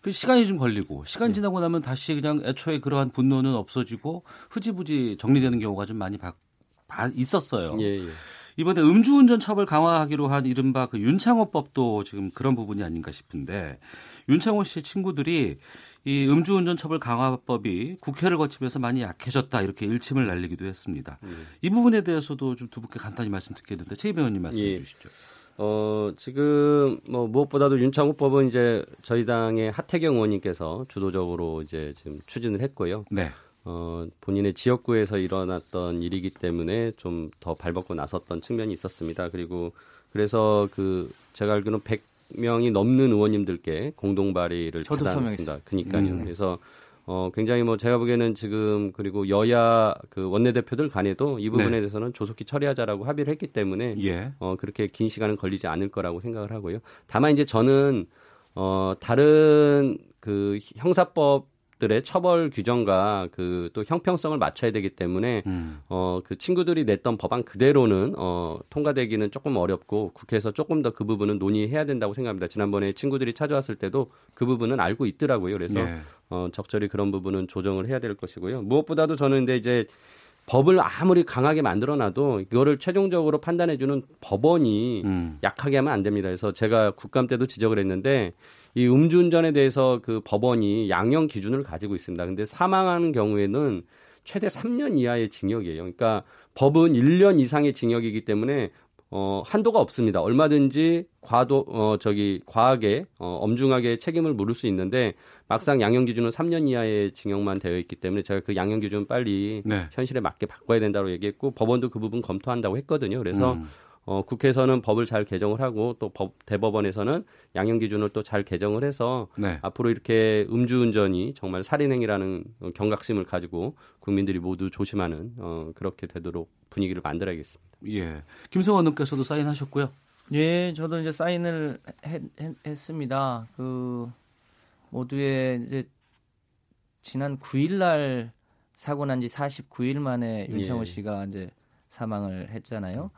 그 시간이 좀 걸리고 시간 지나고 나면 다시 그냥 애초에 그러한 분노는 없어지고 흐지부지 정리되는 경우가 좀 많이 바, 바, 있었어요. 예, 예. 이번에 음주운전 처벌 강화하기로 한 이른바 그 윤창호법도 지금 그런 부분이 아닌가 싶은데 윤창호 씨 친구들이 이 음주운전 처벌 강화법이 국회를 거치면서 많이 약해졌다 이렇게 일침을 날리기도 했습니다. 예. 이 부분에 대해서도 좀 두 분께 간단히 말씀 듣겠는데 최의배 의원님 말씀해 예. 주시죠. 어, 지금 뭐 무엇보다도 윤창호법은 이제 저희 당의 하태경 의원님께서 주도적으로 이제 지금 추진을 했고요. 네. 어, 본인의 지역구에서 일어났던 일이기 때문에 좀 더 발벗고 나섰던 측면이 있었습니다. 그리고 그래서 그 제가 알기로는 백 명이 넘는 의원님들께 공동 발의를 저도 서명했습니다. 그러니까요. 음. 그래서 어, 굉장히 뭐 제가 보기에는 지금 그리고 여야 그 원내대표들 간에도 이 부분에 네. 대해서는 조속히 처리하자라고 합의를 했기 때문에 예. 어, 그렇게 긴 시간은 걸리지 않을 거라고 생각을 하고요. 다만 이제 저는 어, 다른 그 형사법들의 처벌 규정과 그 또 형평성을 맞춰야 되기 때문에 음. 어, 그 친구들이 냈던 법안 그대로는 어, 통과되기는 조금 어렵고 국회에서 조금 더 그 부분은 논의해야 된다고 생각합니다. 지난번에 친구들이 찾아왔을 때도 그 부분은 알고 있더라고요. 그래서 예. 어, 적절히 그런 부분은 조정을 해야 될 것이고요. 무엇보다도 저는 근데 이제 법을 아무리 강하게 만들어놔도 이거를 최종적으로 판단해주는 법원이 음. 약하게 하면 안 됩니다. 그래서 제가 국감 때도 지적을 했는데 이 음주운전에 대해서 그 법원이 양형 기준을 가지고 있습니다. 근데 사망하는 경우에는 최대 삼 년 이하의 징역이에요. 그러니까 법은 일 년 이상의 징역이기 때문에 어, 한도가 없습니다. 얼마든지 과도, 어, 저기, 과하게, 어, 엄중하게 책임을 물을 수 있는데 막상 양형 기준은 삼 년 이하의 징역만 되어 있기 때문에 제가 그 양형 기준 빨리 네. 현실에 맞게 바꿔야 된다고 얘기했고 법원도 그 부분 검토한다고 했거든요. 그래서 음. 어, 국회에서는 법을 잘 개정을 하고 또 법, 대법원에서는 양형 기준을 또 잘 개정을 해서 네. 앞으로 이렇게 음주운전이 정말 살인행위라는 경각심을 가지고 국민들이 모두 조심하는 어, 그렇게 되도록 분위기를 만들어야겠습니다. 예, 김성환 의원께서도 사인하셨고요. 예, 저도 이제 사인을 했, 했, 했습니다. 그 모두의 이제 지난 구 일날 사고 난 지 사십구 일 만에 윤창호 예. 씨가 이제 사망을 했잖아요.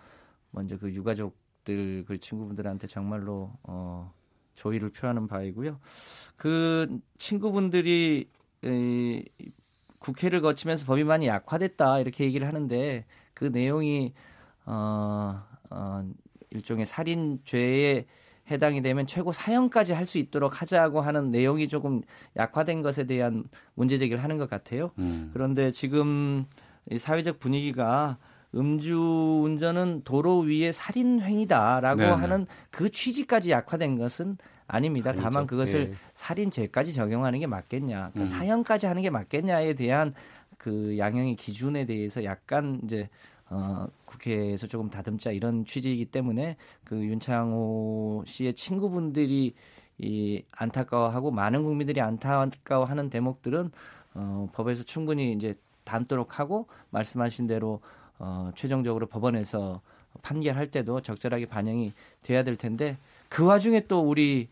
먼저 그 유가족들, 그 친구분들한테 정말로 어, 조의를 표하는 바이고요. 그 친구분들이 에, 국회를 거치면서 법이 많이 약화됐다 이렇게 얘기를 하는데 그 내용이 어, 어, 일종의 살인죄에 해당이 되면 최고 사형까지 할 수 있도록 하자고 하는 내용이 조금 약화된 것에 대한 문제제기를 하는 것 같아요. 음. 그런데 지금 이 사회적 분위기가 음주운전은 도로 위에 살인행위다라고 네네. 하는 그 취지까지 약화된 것은 아닙니다. 아니죠. 다만 그것을 예. 살인죄까지 적용하는 게 맞겠냐, 그러니까 음. 사형까지 하는 게 맞겠냐에 대한 그 양형의 기준에 대해서 약간 이제 어, 국회에서 조금 다듬자 이런 취지이기 때문에 그 윤창호 씨의 친구분들이 이 안타까워하고 많은 국민들이 안타까워하는 대목들은 어, 법에서 충분히 이제 담도록 하고 말씀하신 대로 어, 최종적으로 법원에서 판결할 때도 적절하게 반영이 돼야 될 텐데 그 와중에 또 우리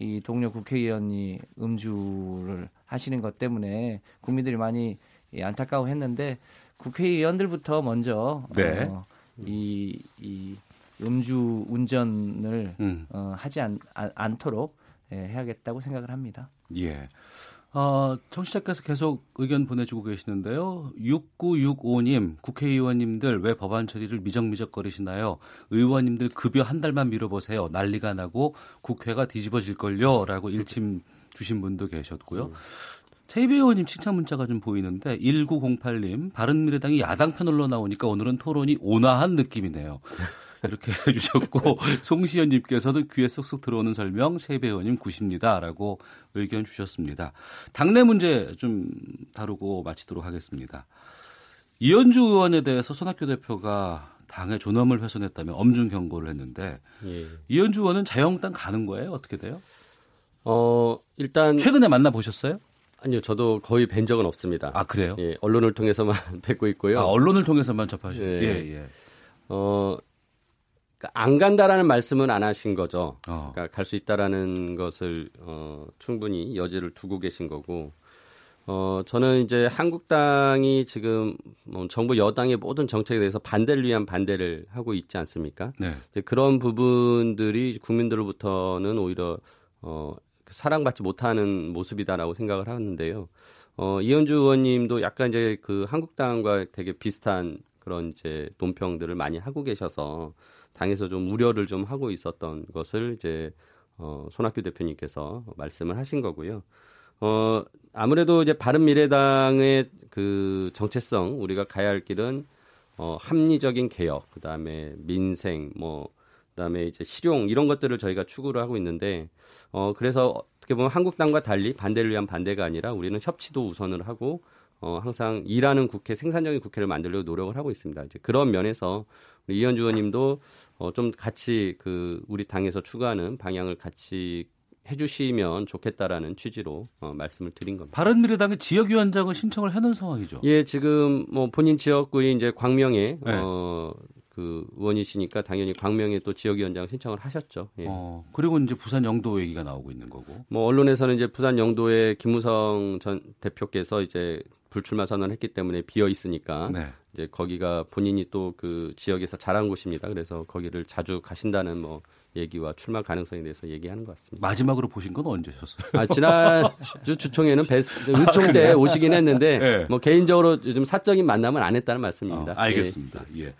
이 동료 국회의원이 음주를 하시는 것 때문에 국민들이 많이 안타까워했는데 국회의원들부터 먼저 네. 어, 이, 이 음주 운전을 음. 어, 하지 않, 아, 않도록 예, 해야겠다고 생각을 합니다. 예. 어, 청취자께서 계속 의견 보내주고 계시는데요. 육구육오 님, 국회의원님들 왜 법안 처리를 미적미적거리시나요? 의원님들 급여 한 달만 미뤄보세요. 난리가 나고 국회가 뒤집어질걸요. 라고 일침 주신 분도 계셨고요. 음. 최의배 의원님 칭찬 문자가 좀 보이는데 일구공팔 님, 바른미래당이 야당편으로 나오니까 오늘은 토론이 온화한 느낌이네요. 이렇게 해주셨고 송시연님께서도 귀에 쏙쏙 들어오는 설명 최의배 의원님 구십니다라고 의견 주셨습니다. 당내 문제 좀 다루고 마치도록 하겠습니다. 이현주 의원에 대해서 손학규 대표가 당의 존엄을 훼손했다며 엄중 경고를 했는데 예. 이현주 의원은 자유한국당 가는 거예요? 어떻게 돼요? 어 일단 최근에 만나 보셨어요? 아니요, 저도 거의 뵌 적은 없습니다. 아 그래요? 예, 언론을 통해서만 뵙고 있고요. 아 언론을 통해서만 접하시죠. 예, 예. 예. 어. 안 간다라는 말씀은 안 하신 거죠. 어. 그러니까 갈 수 있다라는 것을 어, 충분히 여지를 두고 계신 거고, 어, 저는 이제 한국당이 지금 정부 여당의 모든 정책에 대해서 반대를 위한 반대를 하고 있지 않습니까? 네. 이제 그런 부분들이 국민들로부터는 오히려 어, 사랑받지 못하는 모습이다라고 생각을 하는데요. 어, 이현주 의원님도 약간 이제 그 한국당과 되게 비슷한 그런 이제 논평들을 많이 하고 계셔서. 당에서 좀 우려를 좀 하고 있었던 것을 이제 어, 손학규 대표님께서 말씀을 하신 거고요. 어, 아무래도 이제 바른미래당의 그 정체성 우리가 가야 할 길은 어, 합리적인 개혁, 그 다음에 민생, 뭐 그다음에 이제 실용 이런 것들을 저희가 추구를 하고 있는데 어, 그래서 어떻게 보면 한국당과 달리 반대를 위한 반대가 아니라 우리는 협치도 우선을 하고. 어, 항상 일하는 국회, 생산적인 국회를 만들려고 노력을 하고 있습니다. 이제 그런 면에서 우리 이현주 의원님도 어, 좀 같이 그 우리 당에서 추구하는 방향을 같이 해주시면 좋겠다라는 취지로 어, 말씀을 드린 겁니다. 바른미래당의 지역위원장을 신청을 해놓은 상황이죠. 예, 지금 뭐 본인 지역구인 이제 광명에 네. 어, 그 의원이시니까 당연히 광명에 또 지역위원장 신청을 하셨죠. 예. 어, 그리고 이제 부산 영도 얘기가 나오고 있는 거고. 뭐 언론에서는 이제 부산 영도에 김무성 전 대표께서 이제 불출마 선언을 했기 때문에 비어 있으니까 네. 이제 거기가 본인이 또 그 지역에서 자란 곳입니다. 그래서 거기를 자주 가신다는 뭐. 얘기와 출마 가능성에 대해서 얘기하는 것 같습니다. 마지막으로 보신 건 언제셨어요? 아, 지난주 주총에는 의총 아, 때 오시긴 했는데 네. 뭐 개인적으로 요즘 사적인 만남을 안 했다는 말씀입니다. 아, 알겠습니다. 예. 예.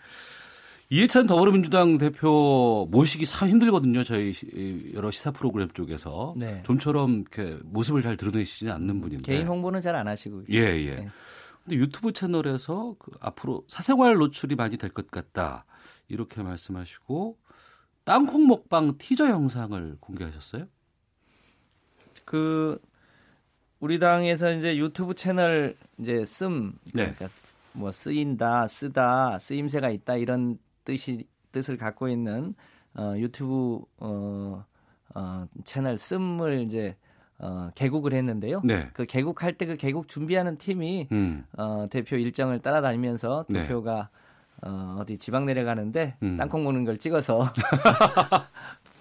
이해찬 더불어민주당 대표 모시기 참 힘들거든요. 저희 여러 시사 프로그램 쪽에서 네. 좀처럼 이렇게 모습을 잘 드러내시지 않는 분인데 개인 홍보는 잘 안 하시고 계시죠. 예, 예. 네. 근데 유튜브 채널에서 그 앞으로 사생활 노출이 많이 될 것 같다 이렇게 말씀하시고. 땅콩 먹방 티저 영상을 공개하셨어요? 그 우리 당에서 이제 유튜브 채널 이제 씀 그러니까 네. 뭐 쓰인다, 쓰다, 쓰임새가 있다 이런 뜻이 뜻을 갖고 있는 어, 유튜브 어, 어, 채널 씀을 이제 어, 개국을 했는데요. 네. 그 개국할 때 그 개국 준비하는 팀이 음. 어, 대표 일정을 따라다니면서 대표가 네. 어, 어디 지방 내려가는데 음. 땅콩 먹는 걸 찍어서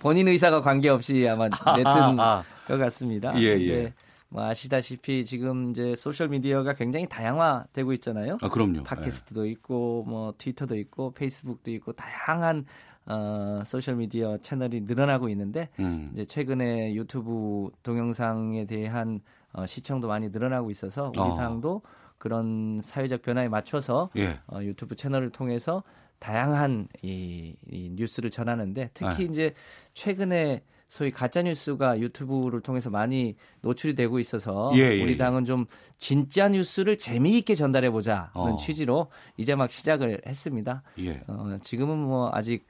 본인 의사가 관계없이 아마 냈던 아, 아. 것 같습니다. 예, 예. 뭐 아시다시피 지금 이제 소셜 미디어가 굉장히 다양화되고 있잖아요. 아, 그럼요. 팟캐스트도 예. 있고 뭐 트위터도 있고 페이스북도 있고 다양한 어, 소셜 미디어 채널이 늘어나고 있는데 음. 이제 최근에 유튜브 동영상에 대한 어, 시청도 많이 늘어나고 있어서 우리 어. 당도 그런 사회적 변화에 맞춰서 예. 어, 유튜브 채널을 통해서 다양한 이, 이 뉴스를 전하는데 특히 예. 이제 최근에 소위 가짜 뉴스가 유튜브를 통해서 많이 노출이 되고 있어서 예, 예, 우리 당은 좀 진짜 뉴스를 재미있게 전달해 보자는 어. 취지로 이제 막 시작을 했습니다. 예. 어, 지금은 뭐 아직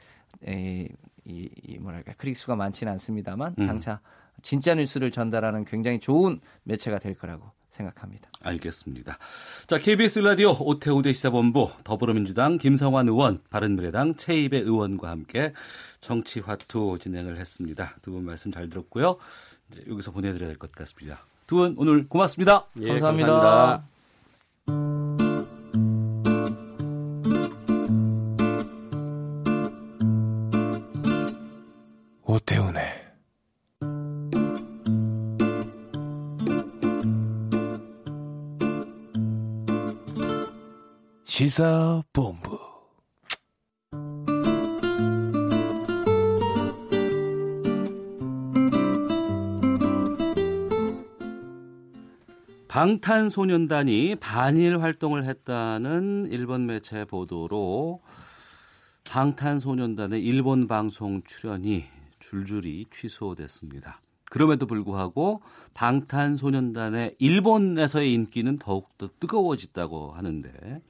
에, 이, 이 뭐랄까 클릭수가 많지는 않습니다만 음. 장차 진짜 뉴스를 전달하는 굉장히 좋은 매체가 될 거라고. 생각합니다. 알겠습니다. 자, 케이비에스 라디오 오태훈의 시사본부 더불어민주당 김성환 의원, 바른미래당 최의배 의원과 함께 정치화투 진행을 했습니다. 두 분 말씀 잘 들었고요. 이제 여기서 보내드려야 될 것 같습니다. 두 분 오늘 고맙습니다. 예, 감사합니다. 감사합니다. 오태훈의 시사본부 방탄소년단이 반일 활동을 했다는 일본 매체 보도로 방탄소년단의 일본 방송 출연이 줄줄이 취소됐습니다. 그럼에도 불구하고 방탄소년단의 일본에서의 인기는 더욱더 뜨거워졌다고 하는데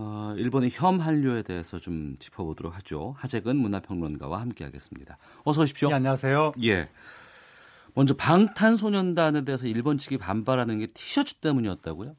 어, 일본의 혐 한류에 대해서 좀 짚어보도록 하죠. 하재근 문화평론가와 함께하겠습니다. 어서 오십시오. 네, 안녕하세요. 예. 먼저 방탄소년단에 대해서 일본 측이 반발하는 게 티셔츠 때문이었다고요?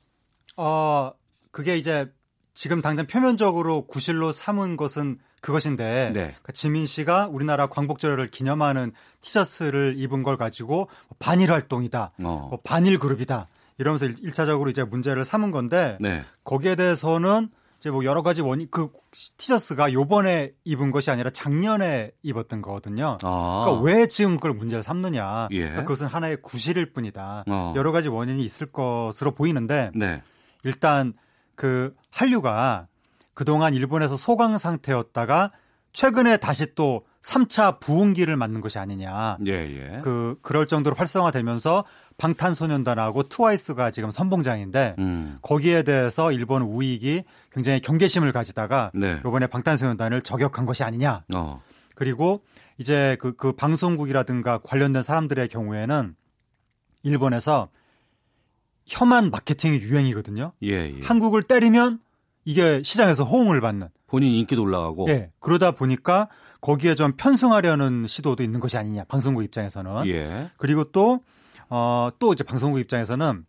어, 그게 이제 지금 당장 표면적으로 구실로 삼은 것은 그것인데 네. 그러니까 지민 씨가 우리나라 광복절을 기념하는 티셔츠를 입은 걸 가지고 반일 활동이다, 어. 뭐 반일 그룹이다 이러면서 일차적으로 이제 문제를 삼은 건데 네. 거기에 대해서는 이제 뭐 여러 가지 원인 그 티셔츠가 요번에 입은 것이 아니라 작년에 입었던 거거든요. 아. 그러니까 왜 지금 그걸 문제를 삼느냐? 예. 그러니까 그것은 하나의 구실일 뿐이다. 어. 여러 가지 원인이 있을 것으로 보이는데 네. 일단 그 한류가 그동안 일본에서 소강 상태였다가 최근에 다시 또 삼 차 부흥기를 맞는 것이 아니냐. 예, 예. 그 그럴 정도로 활성화되면서 방탄소년단하고 트와이스가 지금 선봉장인데 음. 거기에 대해서 일본 우익이 굉장히 경계심을 가지다가 네. 이번에 방탄소년단을 저격한 것이 아니냐. 어. 그리고 이제 그, 그 방송국이라든가 관련된 사람들의 경우에는 일본에서 혐한 마케팅이 유행이거든요. 예, 예. 한국을 때리면 이게 시장에서 호응을 받는. 본인 인기도 올라가고. 예. 그러다 보니까 거기에 좀 편승하려는 시도도 있는 것이 아니냐. 방송국 입장에서는. 예. 그리고 또 어, 또 이제 방송국 입장에서는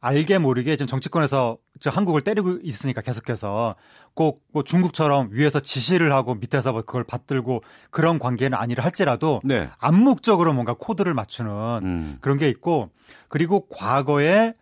알게 모르게 지금 정치권에서 저 한국을 때리고 있으니까 계속해서 꼭 뭐 중국처럼 위에서 지시를 하고 밑에서 그걸 받들고 그런 관계는 아니라 할지라도 네. 암묵적으로 뭔가 코드를 맞추는 음. 그런 게 있고, 그리고 과거에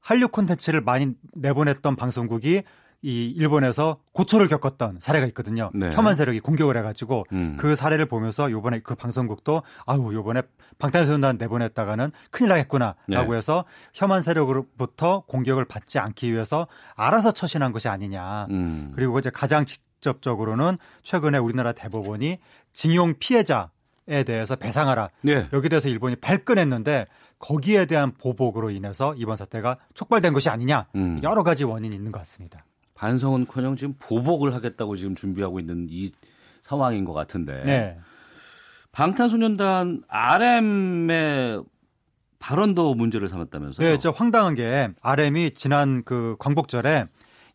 한류 콘텐츠를 많이 내보냈던 방송국이 이 일본에서 고초를 겪었던 사례가 있거든요. 네. 혐한 세력이 공격을 해가지고 음. 그 사례를 보면서 요번에 그 방송국도 아유 요번에 방탄소년단 내보냈다가는 큰일 나겠구나라고 네. 해서 혐한 세력으로부터 공격을 받지 않기 위해서 알아서 처신한 것이 아니냐. 음. 그리고 이제 가장 직접적으로는 최근에 우리나라 대법원이 징용 피해자에 대해서 배상하라. 네. 여기 대해서 일본이 발끈했는데 거기에 대한 보복으로 인해서 이번 사태가 촉발된 것이 아니냐. 음. 여러 가지 원인이 있는 것 같습니다. 반성은커녕 지금 보복을 하겠다고 지금 준비하고 있는 이 상황인 것 같은데 네. 방탄소년단 알엠의 발언도 문제를 삼았다면서요? 네, 진짜 황당한 게 알엠이 지난 그 광복절에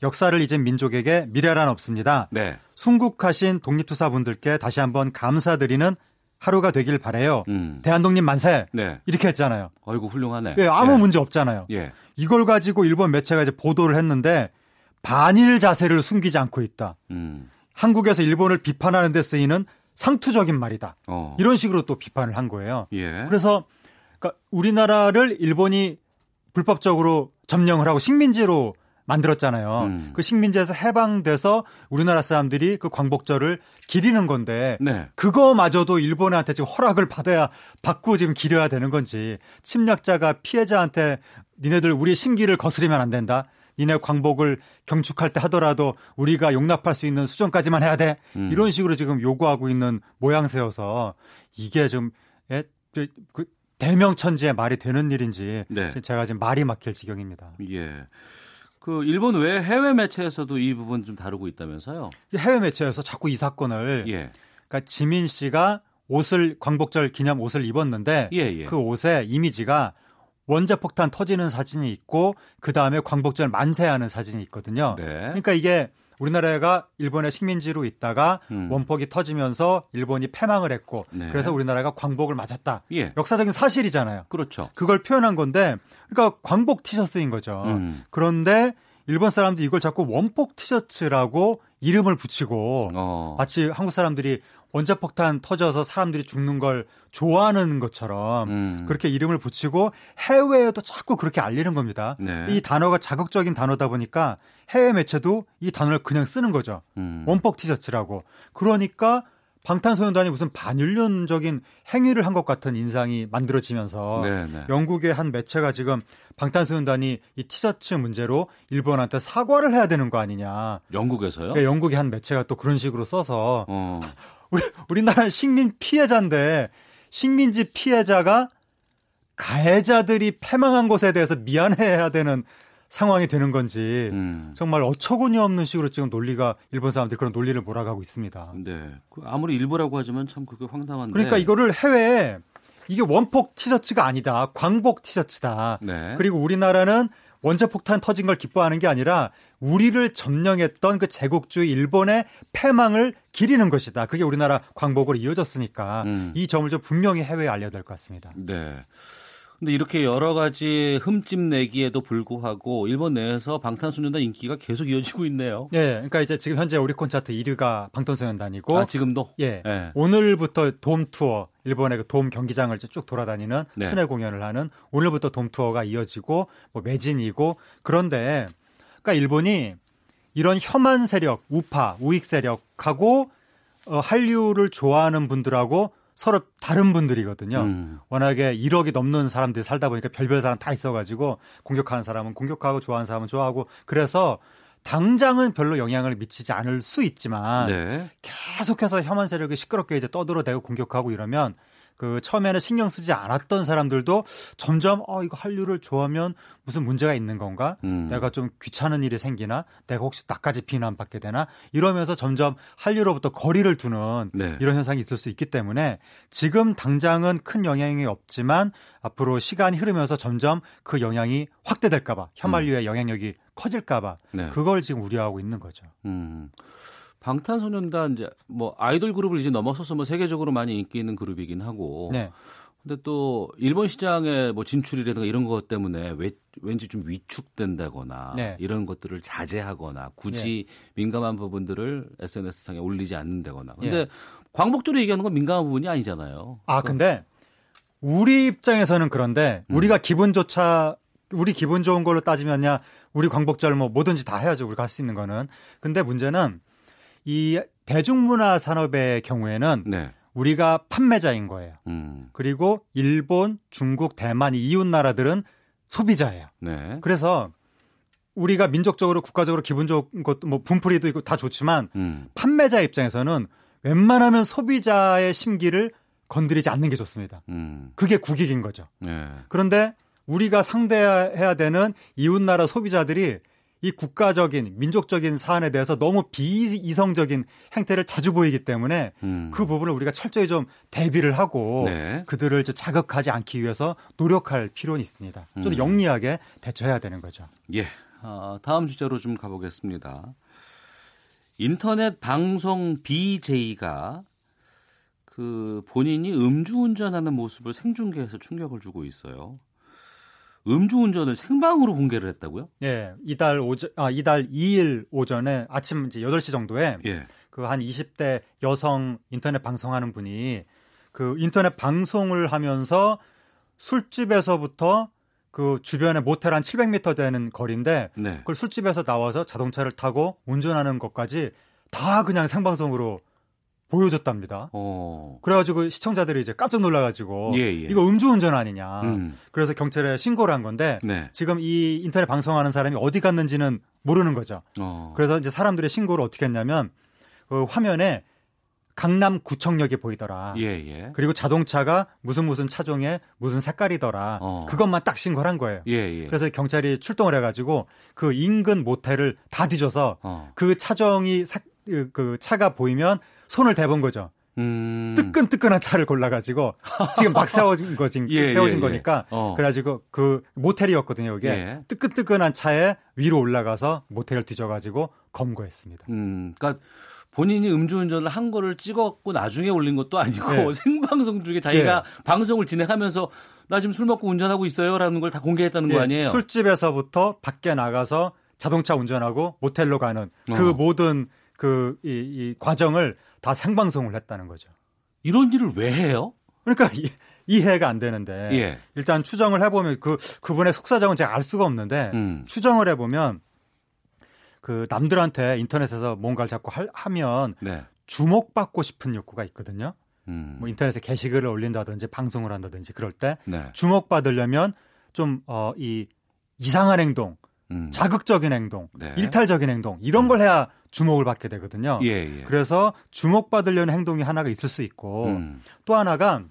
역사를 잊은 민족에게 미래란 없습니다. 네. 순국하신 독립투사분들께 다시 한번 감사드리는 하루가 되길 바라요. 음. 대한독립 만세. 네. 이렇게 했잖아요. 아이고 훌륭하네. 네, 아무 예. 문제 없잖아요. 예. 이걸 가지고 일본 매체가 이제 보도를 했는데. 반일 자세를 숨기지 않고 있다. 음. 한국에서 일본을 비판하는 데 쓰이는 상투적인 말이다. 어. 이런 식으로 또 비판을 한 거예요. 예. 그래서 그러니까 우리나라를 일본이 불법적으로 점령을 하고 식민지로 만들었잖아요. 음. 그 식민지에서 해방돼서 우리나라 사람들이 그 광복절을 기리는 건데 네. 그거마저도 일본한테 지금 허락을 받아야 받고 지금 기려야 되는 건지, 침략자가 피해자한테 니네들 우리 신기를 거스르면 안 된다. 니네 광복을 경축할 때 하더라도 우리가 용납할 수 있는 수준까지만 해야 돼. 음. 이런 식으로 지금 요구하고 있는 모양새여서 이게 좀 에, 그 대명천지의 말이 되는 일인지 네. 제가 지금 말이 막힐 지경입니다. 예. 그 일본 외 해외 매체에서도 이 부분 좀 다루고 있다면서요? 해외 매체에서 자꾸 이 사건을 예. 그러니까 지민 씨가 옷을 광복절 기념 옷을 입었는데 예, 예. 그 옷의 이미지가 원자폭탄 터지는 사진이 있고 그다음에 광복절 만세하는 사진이 있거든요. 네. 그러니까 이게 우리나라가 일본의 식민지로 있다가 음. 원폭이 터지면서 일본이 패망을 했고 네. 그래서 우리나라가 광복을 맞았다. 예. 역사적인 사실이잖아요. 그렇죠. 그걸 표현한 건데 그러니까 광복 티셔츠인 거죠. 음. 그런데 일본 사람들이 이걸 자꾸 원폭 티셔츠라고 이름을 붙이고 어. 마치 한국 사람들이 원자폭탄 터져서 사람들이 죽는 걸 좋아하는 것처럼 음. 그렇게 이름을 붙이고 해외에도 자꾸 그렇게 알리는 겁니다. 네. 이 단어가 자극적인 단어다 보니까 해외 매체도 이 단어를 그냥 쓰는 거죠. 음. 원폭 티셔츠라고. 그러니까 방탄소년단이 무슨 반윤련적인 행위를 한 것 같은 인상이 만들어지면서 네네. 영국의 한 매체가 지금 방탄소년단이 이 티셔츠 문제로 일본한테 사과를 해야 되는 거 아니냐. 영국에서요? 네, 영국의 한 매체가 또 그런 식으로 써서 어. 우리, 우리나라는 식민 피해자인데 식민지 피해자가 가해자들이 패망한 것에 대해서 미안해야 되는 상황이 되는 건지 음. 정말 어처구니없는 식으로 지금 논리가 일본 사람들이 그런 논리를 몰아가고 있습니다. 네, 아무리 일부라고 하지만 참 그게 황당한데. 그러니까 이거를 해외에 이게 원폭 티셔츠가 아니다. 광복 티셔츠다. 네. 그리고 우리나라는 원자폭탄 터진 걸 기뻐하는 게 아니라 우리를 점령했던 그 제국주의 일본의 패망을 기리는 것이다. 그게 우리나라 광복으로 이어졌으니까 음. 이 점을 좀 분명히 해외에 알려야 될 것 같습니다. 네. 근데 이렇게 여러 가지 흠집내기에도 불구하고 일본 내에서 방탄소년단 인기가 계속 이어지고 있네요. 예. 네, 그러니까 이제 지금 현재 오리콘 차트 일 위가 방탄소년단이고 아, 지금도 예. 네. 오늘부터 돔 투어 일본의 그 돔 경기장을 쭉 돌아다니는 네. 순회 공연을 하는 오늘부터 돔 투어가 이어지고 뭐 매진이고 그런데 그러니까 일본이 이런 혐한 세력, 우파, 우익 세력하고 어, 한류를 좋아하는 분들하고 서로 다른 분들이거든요. 음. 워낙에 일억이 넘는 사람들이 살다 보니까 별별 사람 다 있어가지고 공격하는 사람은 공격하고 좋아하는 사람은 좋아하고 그래서 당장은 별로 영향을 미치지 않을 수 있지만 네. 계속해서 혐한 세력이 시끄럽게 이제 떠들어대고 공격하고 이러면 그 처음에는 신경 쓰지 않았던 사람들도 점점 어 이거 한류를 좋아하면 무슨 문제가 있는 건가? 음. 내가 좀 귀찮은 일이 생기나? 내가 혹시 나까지 비난받게 되나? 이러면서 점점 한류로부터 거리를 두는 네. 이런 현상이 있을 수 있기 때문에 지금 당장은 큰 영향이 없지만 앞으로 시간이 흐르면서 점점 그 영향이 확대될까 봐 혐한류의 음. 영향력이 커질까 봐 네. 그걸 지금 우려하고 있는 거죠. 음. 방탄소년단 이제 뭐 아이돌 그룹을 이제 넘어서서 뭐 세계적으로 많이 인기 있는 그룹이긴 하고 네. 근데 또 일본 시장의 뭐 진출이라든가 이런 것 때문에 왜, 왠지 좀 위축된다거나 네. 이런 것들을 자제하거나 굳이 네. 민감한 부분들을 에스엔에스상에 올리지 않는다거나. 근데 네. 광복절에 얘기하는 건 민감한 부분이 아니잖아요. 아, 근데 우리 입장에서는 그런데 우리가 음. 기분조차 우리 기분 좋은 걸로 따지면야 우리 광복절 뭐 뭐든지 다 해야죠. 우리가 할 수 있는 거는. 근데 문제는 이 대중문화 산업의 경우에는 네. 우리가 판매자인 거예요. 음. 그리고 일본, 중국, 대만 이웃 나라들은 소비자예요. 네. 그래서 우리가 민족적으로 국가적으로 기분 좋은 것도 뭐 분풀이도 있고 다 좋지만 음. 판매자 입장에서는 웬만하면 소비자의 심기를 건드리지 않는 게 좋습니다. 음. 그게 국익인 거죠. 네. 그런데 우리가 상대해야 되는 이웃 나라 소비자들이 이 국가적인 민족적인 사안에 대해서 너무 비이성적인 행태를 자주 보이기 때문에 음. 그 부분을 우리가 철저히 좀 대비를 하고 네. 그들을 자극하지 않기 위해서 노력할 필요는 있습니다. 좀 음. 영리하게 대처해야 되는 거죠. 예, 어, 다음 주제로 좀 가보겠습니다. 인터넷 방송 비제이가 그 본인이 음주운전하는 모습을 생중계해서 충격을 주고 있어요. 음주운전을 생방으로 공개를 했다고요? 예, 이달 오전, 아, 이달 이 일 오전에 아침 이제 여덟 시 정도에 예. 그 한 이십 대 여성 인터넷 방송하는 분이 그 인터넷 방송을 하면서 술집에서부터 그 주변에 모텔 한 칠백 미터 되는 거리인데 네. 그걸 술집에서 나와서 자동차를 타고 운전하는 것까지 다 그냥 생방송으로 보여줬답니다. 오. 그래가지고 시청자들이 이제 깜짝 놀라가지고 예, 예. 이거 음주운전 아니냐. 음. 그래서 경찰에 신고를 한 건데 네. 지금 이 인터넷 방송하는 사람이 어디 갔는지는 모르는 거죠. 어. 그래서 이제 사람들이 신고를 어떻게 했냐면 그 화면에 강남구청역이 보이더라. 예, 예. 그리고 자동차가 무슨 무슨 차종에 무슨 색깔이더라. 어. 그것만 딱 신고를 한 거예요. 예, 예. 그래서 경찰이 출동을 해가지고 그 인근 모텔을 다 뒤져서 어. 그 차종이 사, 그 차가 보이면 손을 대본 거죠. 음... 뜨끈뜨끈한 차를 골라가지고 지금 막 세워진, 거지, 예, 세워진 예, 예. 거니까 어. 그래가지고 그 모텔이었거든요. 이게 예. 뜨끈뜨끈한 차에 위로 올라가서 모텔을 뒤져가지고 검거했습니다. 음, 그러니까 본인이 음주운전을 한 거를 찍었고 나중에 올린 것도 아니고 예. 생방송 중에 자기가 예. 방송을 진행하면서 나 지금 술 먹고 운전하고 있어요라는 걸 다 공개했다는 예. 거 아니에요? 술집에서부터 밖에 나가서 자동차 운전하고 모텔로 가는 그 어. 모든 그 이, 이 과정을 다 생방송을 했다는 거죠. 이런 일을 왜 해요? 그러니까 이, 이해가 안 되는데 예. 일단 추정을 해보면 그 그분의 속사정은 제가 알 수가 없는데 음. 추정을 해보면 그 남들한테 인터넷에서 뭔가를 자꾸 할, 하면 네. 주목받고 싶은 욕구가 있거든요. 음. 뭐 인터넷에 게시글을 올린다든지 방송을 한다든지 그럴 때 네. 주목받으려면 좀 어, 이 이상한 행동, 음. 자극적인 행동, 네. 일탈적인 행동 이런 음. 걸 해야 주목을 받게 되거든요. 예, 예. 그래서 주목받으려는 행동이 하나가 있을 수 있고 음. 또 하나가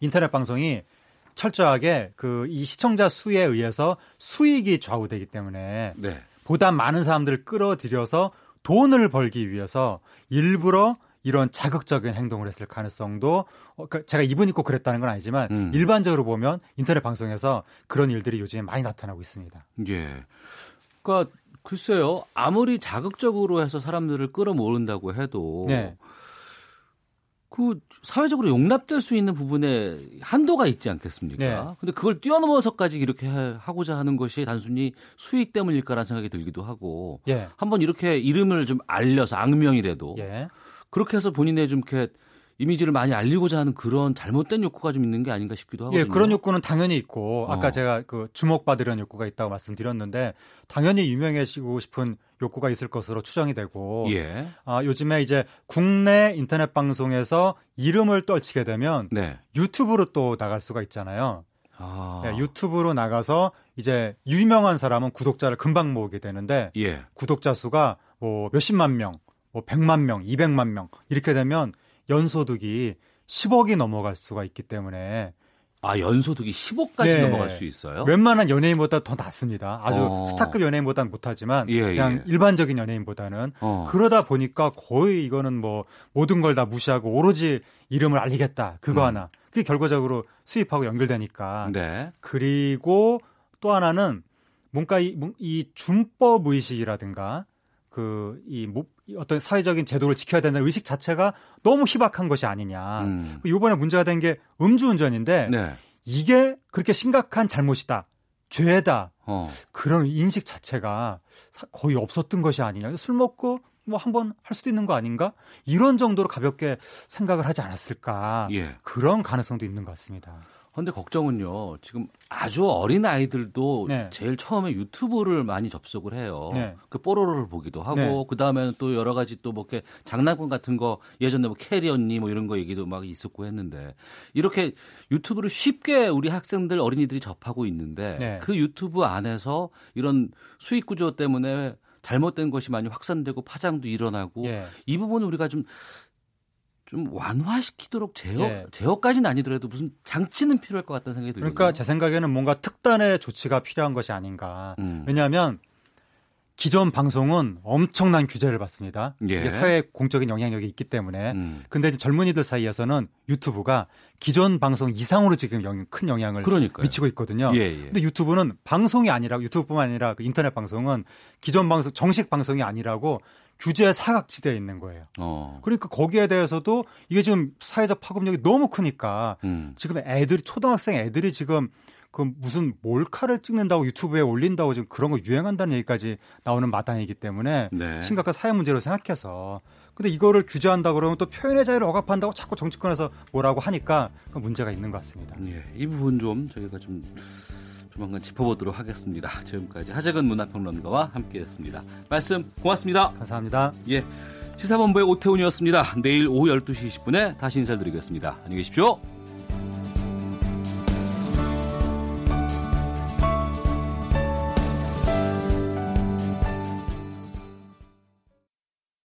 인터넷 방송이 철저하게 그 이 시청자 수에 의해서 수익이 좌우되기 때문에 네. 보다 많은 사람들을 끌어들여서 돈을 벌기 위해서 일부러 이런 자극적인 행동을 했을 가능성도 제가 입은 입고 그랬다는 건 아니지만 음. 일반적으로 보면 인터넷 방송에서 그런 일들이 요즘에 많이 나타나고 있습니다. 예. 그러니까 글쎄요. 아무리 자극적으로 해서 사람들을 끌어모은다고 해도 네. 그 사회적으로 용납될 수 있는 부분에 한도가 있지 않겠습니까? 네. 근데 그걸 뛰어넘어서까지 이렇게 하고자 하는 것이 단순히 수익 때문일까라는 생각이 들기도 하고 네. 한번 이렇게 이름을 좀 알려서 악명이라도 네. 그렇게 해서 본인의 좀 이렇게 이미지를 많이 알리고자 하는 그런 잘못된 욕구가 좀 있는 게 아닌가 싶기도 하거든요. 예, 그런 욕구는 당연히 있고 아까 어. 제가 그 주목받으려는 욕구가 있다고 말씀드렸는데 당연히 유명해지고 싶은 욕구가 있을 것으로 추정이 되고 예. 아, 요즘에 이제 국내 인터넷 방송에서 이름을 떨치게 되면 네. 유튜브로 또 나갈 수가 있잖아요. 아. 예, 유튜브로 나가서 이제 유명한 사람은 구독자를 금방 모으게 되는데 예. 구독자 수가 뭐 몇십만 명, 뭐 백만 명, 이백만 명 이렇게 되면 연소득이 십억이 넘어갈 수가 있기 때문에 아 연소득이 십억까지 네. 넘어갈 수 있어요? 웬만한 연예인보다 더 낫습니다. 아주 어. 스타급 연예인보다는 못하지만 예, 그냥 예. 일반적인 연예인보다는 어. 그러다 보니까 거의 이거는 뭐 모든 걸 다 무시하고 오로지 이름을 알리겠다 그거 음. 하나 그게 결과적으로 수입하고 연결되니까 네. 그리고 또 하나는 뭔가 이, 이 준법 의식이라든가 그 이 뭐 어떤 사회적인 제도를 지켜야 된다는 의식 자체가 너무 희박한 것이 아니냐. 음. 이번에 문제가 된 게 음주운전인데 네. 이게 그렇게 심각한 잘못이다. 죄다. 어. 그런 인식 자체가 거의 없었던 것이 아니냐. 술 먹고 뭐 한 번 할 수도 있는 거 아닌가? 이런 정도로 가볍게 생각을 하지 않았을까. 예. 그런 가능성도 있는 것 같습니다. 그런데 걱정은요. 지금 아주 어린 아이들도 네. 제일 처음에 유튜브를 많이 접속을 해요. 네. 그 뽀로로를 보기도 하고 네. 그다음에는 또 여러 가지 또 뭐 이렇게 장난감 같은 거 예전에 뭐 캐리 언니 뭐 이런 거 얘기도 막 있었고 했는데 이렇게 유튜브를 쉽게 우리 학생들 어린이들이 접하고 있는데 네. 그 유튜브 안에서 이런 수익 구조 때문에 잘못된 것이 많이 확산되고 파장도 일어나고 예. 이 부분은 우리가 좀 좀 완화시키도록 제어, 예. 제어까지는 아니더라도 무슨 장치는 필요할 것 같다는 생각이 들거든요. 그러니까 제 생각에는 뭔가 특단의 조치가 필요한 것이 아닌가. 음. 왜냐하면 기존 방송은 엄청난 규제를 받습니다. 예. 이게 사회에 공적인 영향력이 있기 때문에. 음. 근데 이제 젊은이들 사이에서는 유튜브가 기존 방송 이상으로 지금 영, 큰 영향을 그러니까요. 미치고 있거든요. 예, 예. 근데 유튜브는 방송이 아니라 유튜브뿐만 아니라 그 인터넷 방송은 기존 방송 정식 방송이 아니라고 규제의 사각지대에 있는 거예요. 어. 그러니까 거기에 대해서도 이게 지금 사회적 파급력이 너무 크니까 음. 지금 애들이 초등학생 애들이 지금 그 무슨 몰카를 찍는다고 유튜브에 올린다고 지금 그런 거 유행한다는 얘기까지 나오는 마당이기 때문에 네. 심각한 사회 문제로 생각해서 근데 이거를 규제한다 그러면 또 표현의 자유를 억압한다고 자꾸 정치권에서 뭐라고 하니까 문제가 있는 것 같습니다. 예, 이 부분 좀 저희가 좀 조만간 짚어보도록 하겠습니다. 지금까지 하재근 문화평론가와 함께했습니다. 말씀 고맙습니다. 감사합니다. 예, 시사본부의 오태훈이었습니다. 내일 오후 열두 시 이십 분에 다시 인사드리겠습니다. 안녕히 계십시오.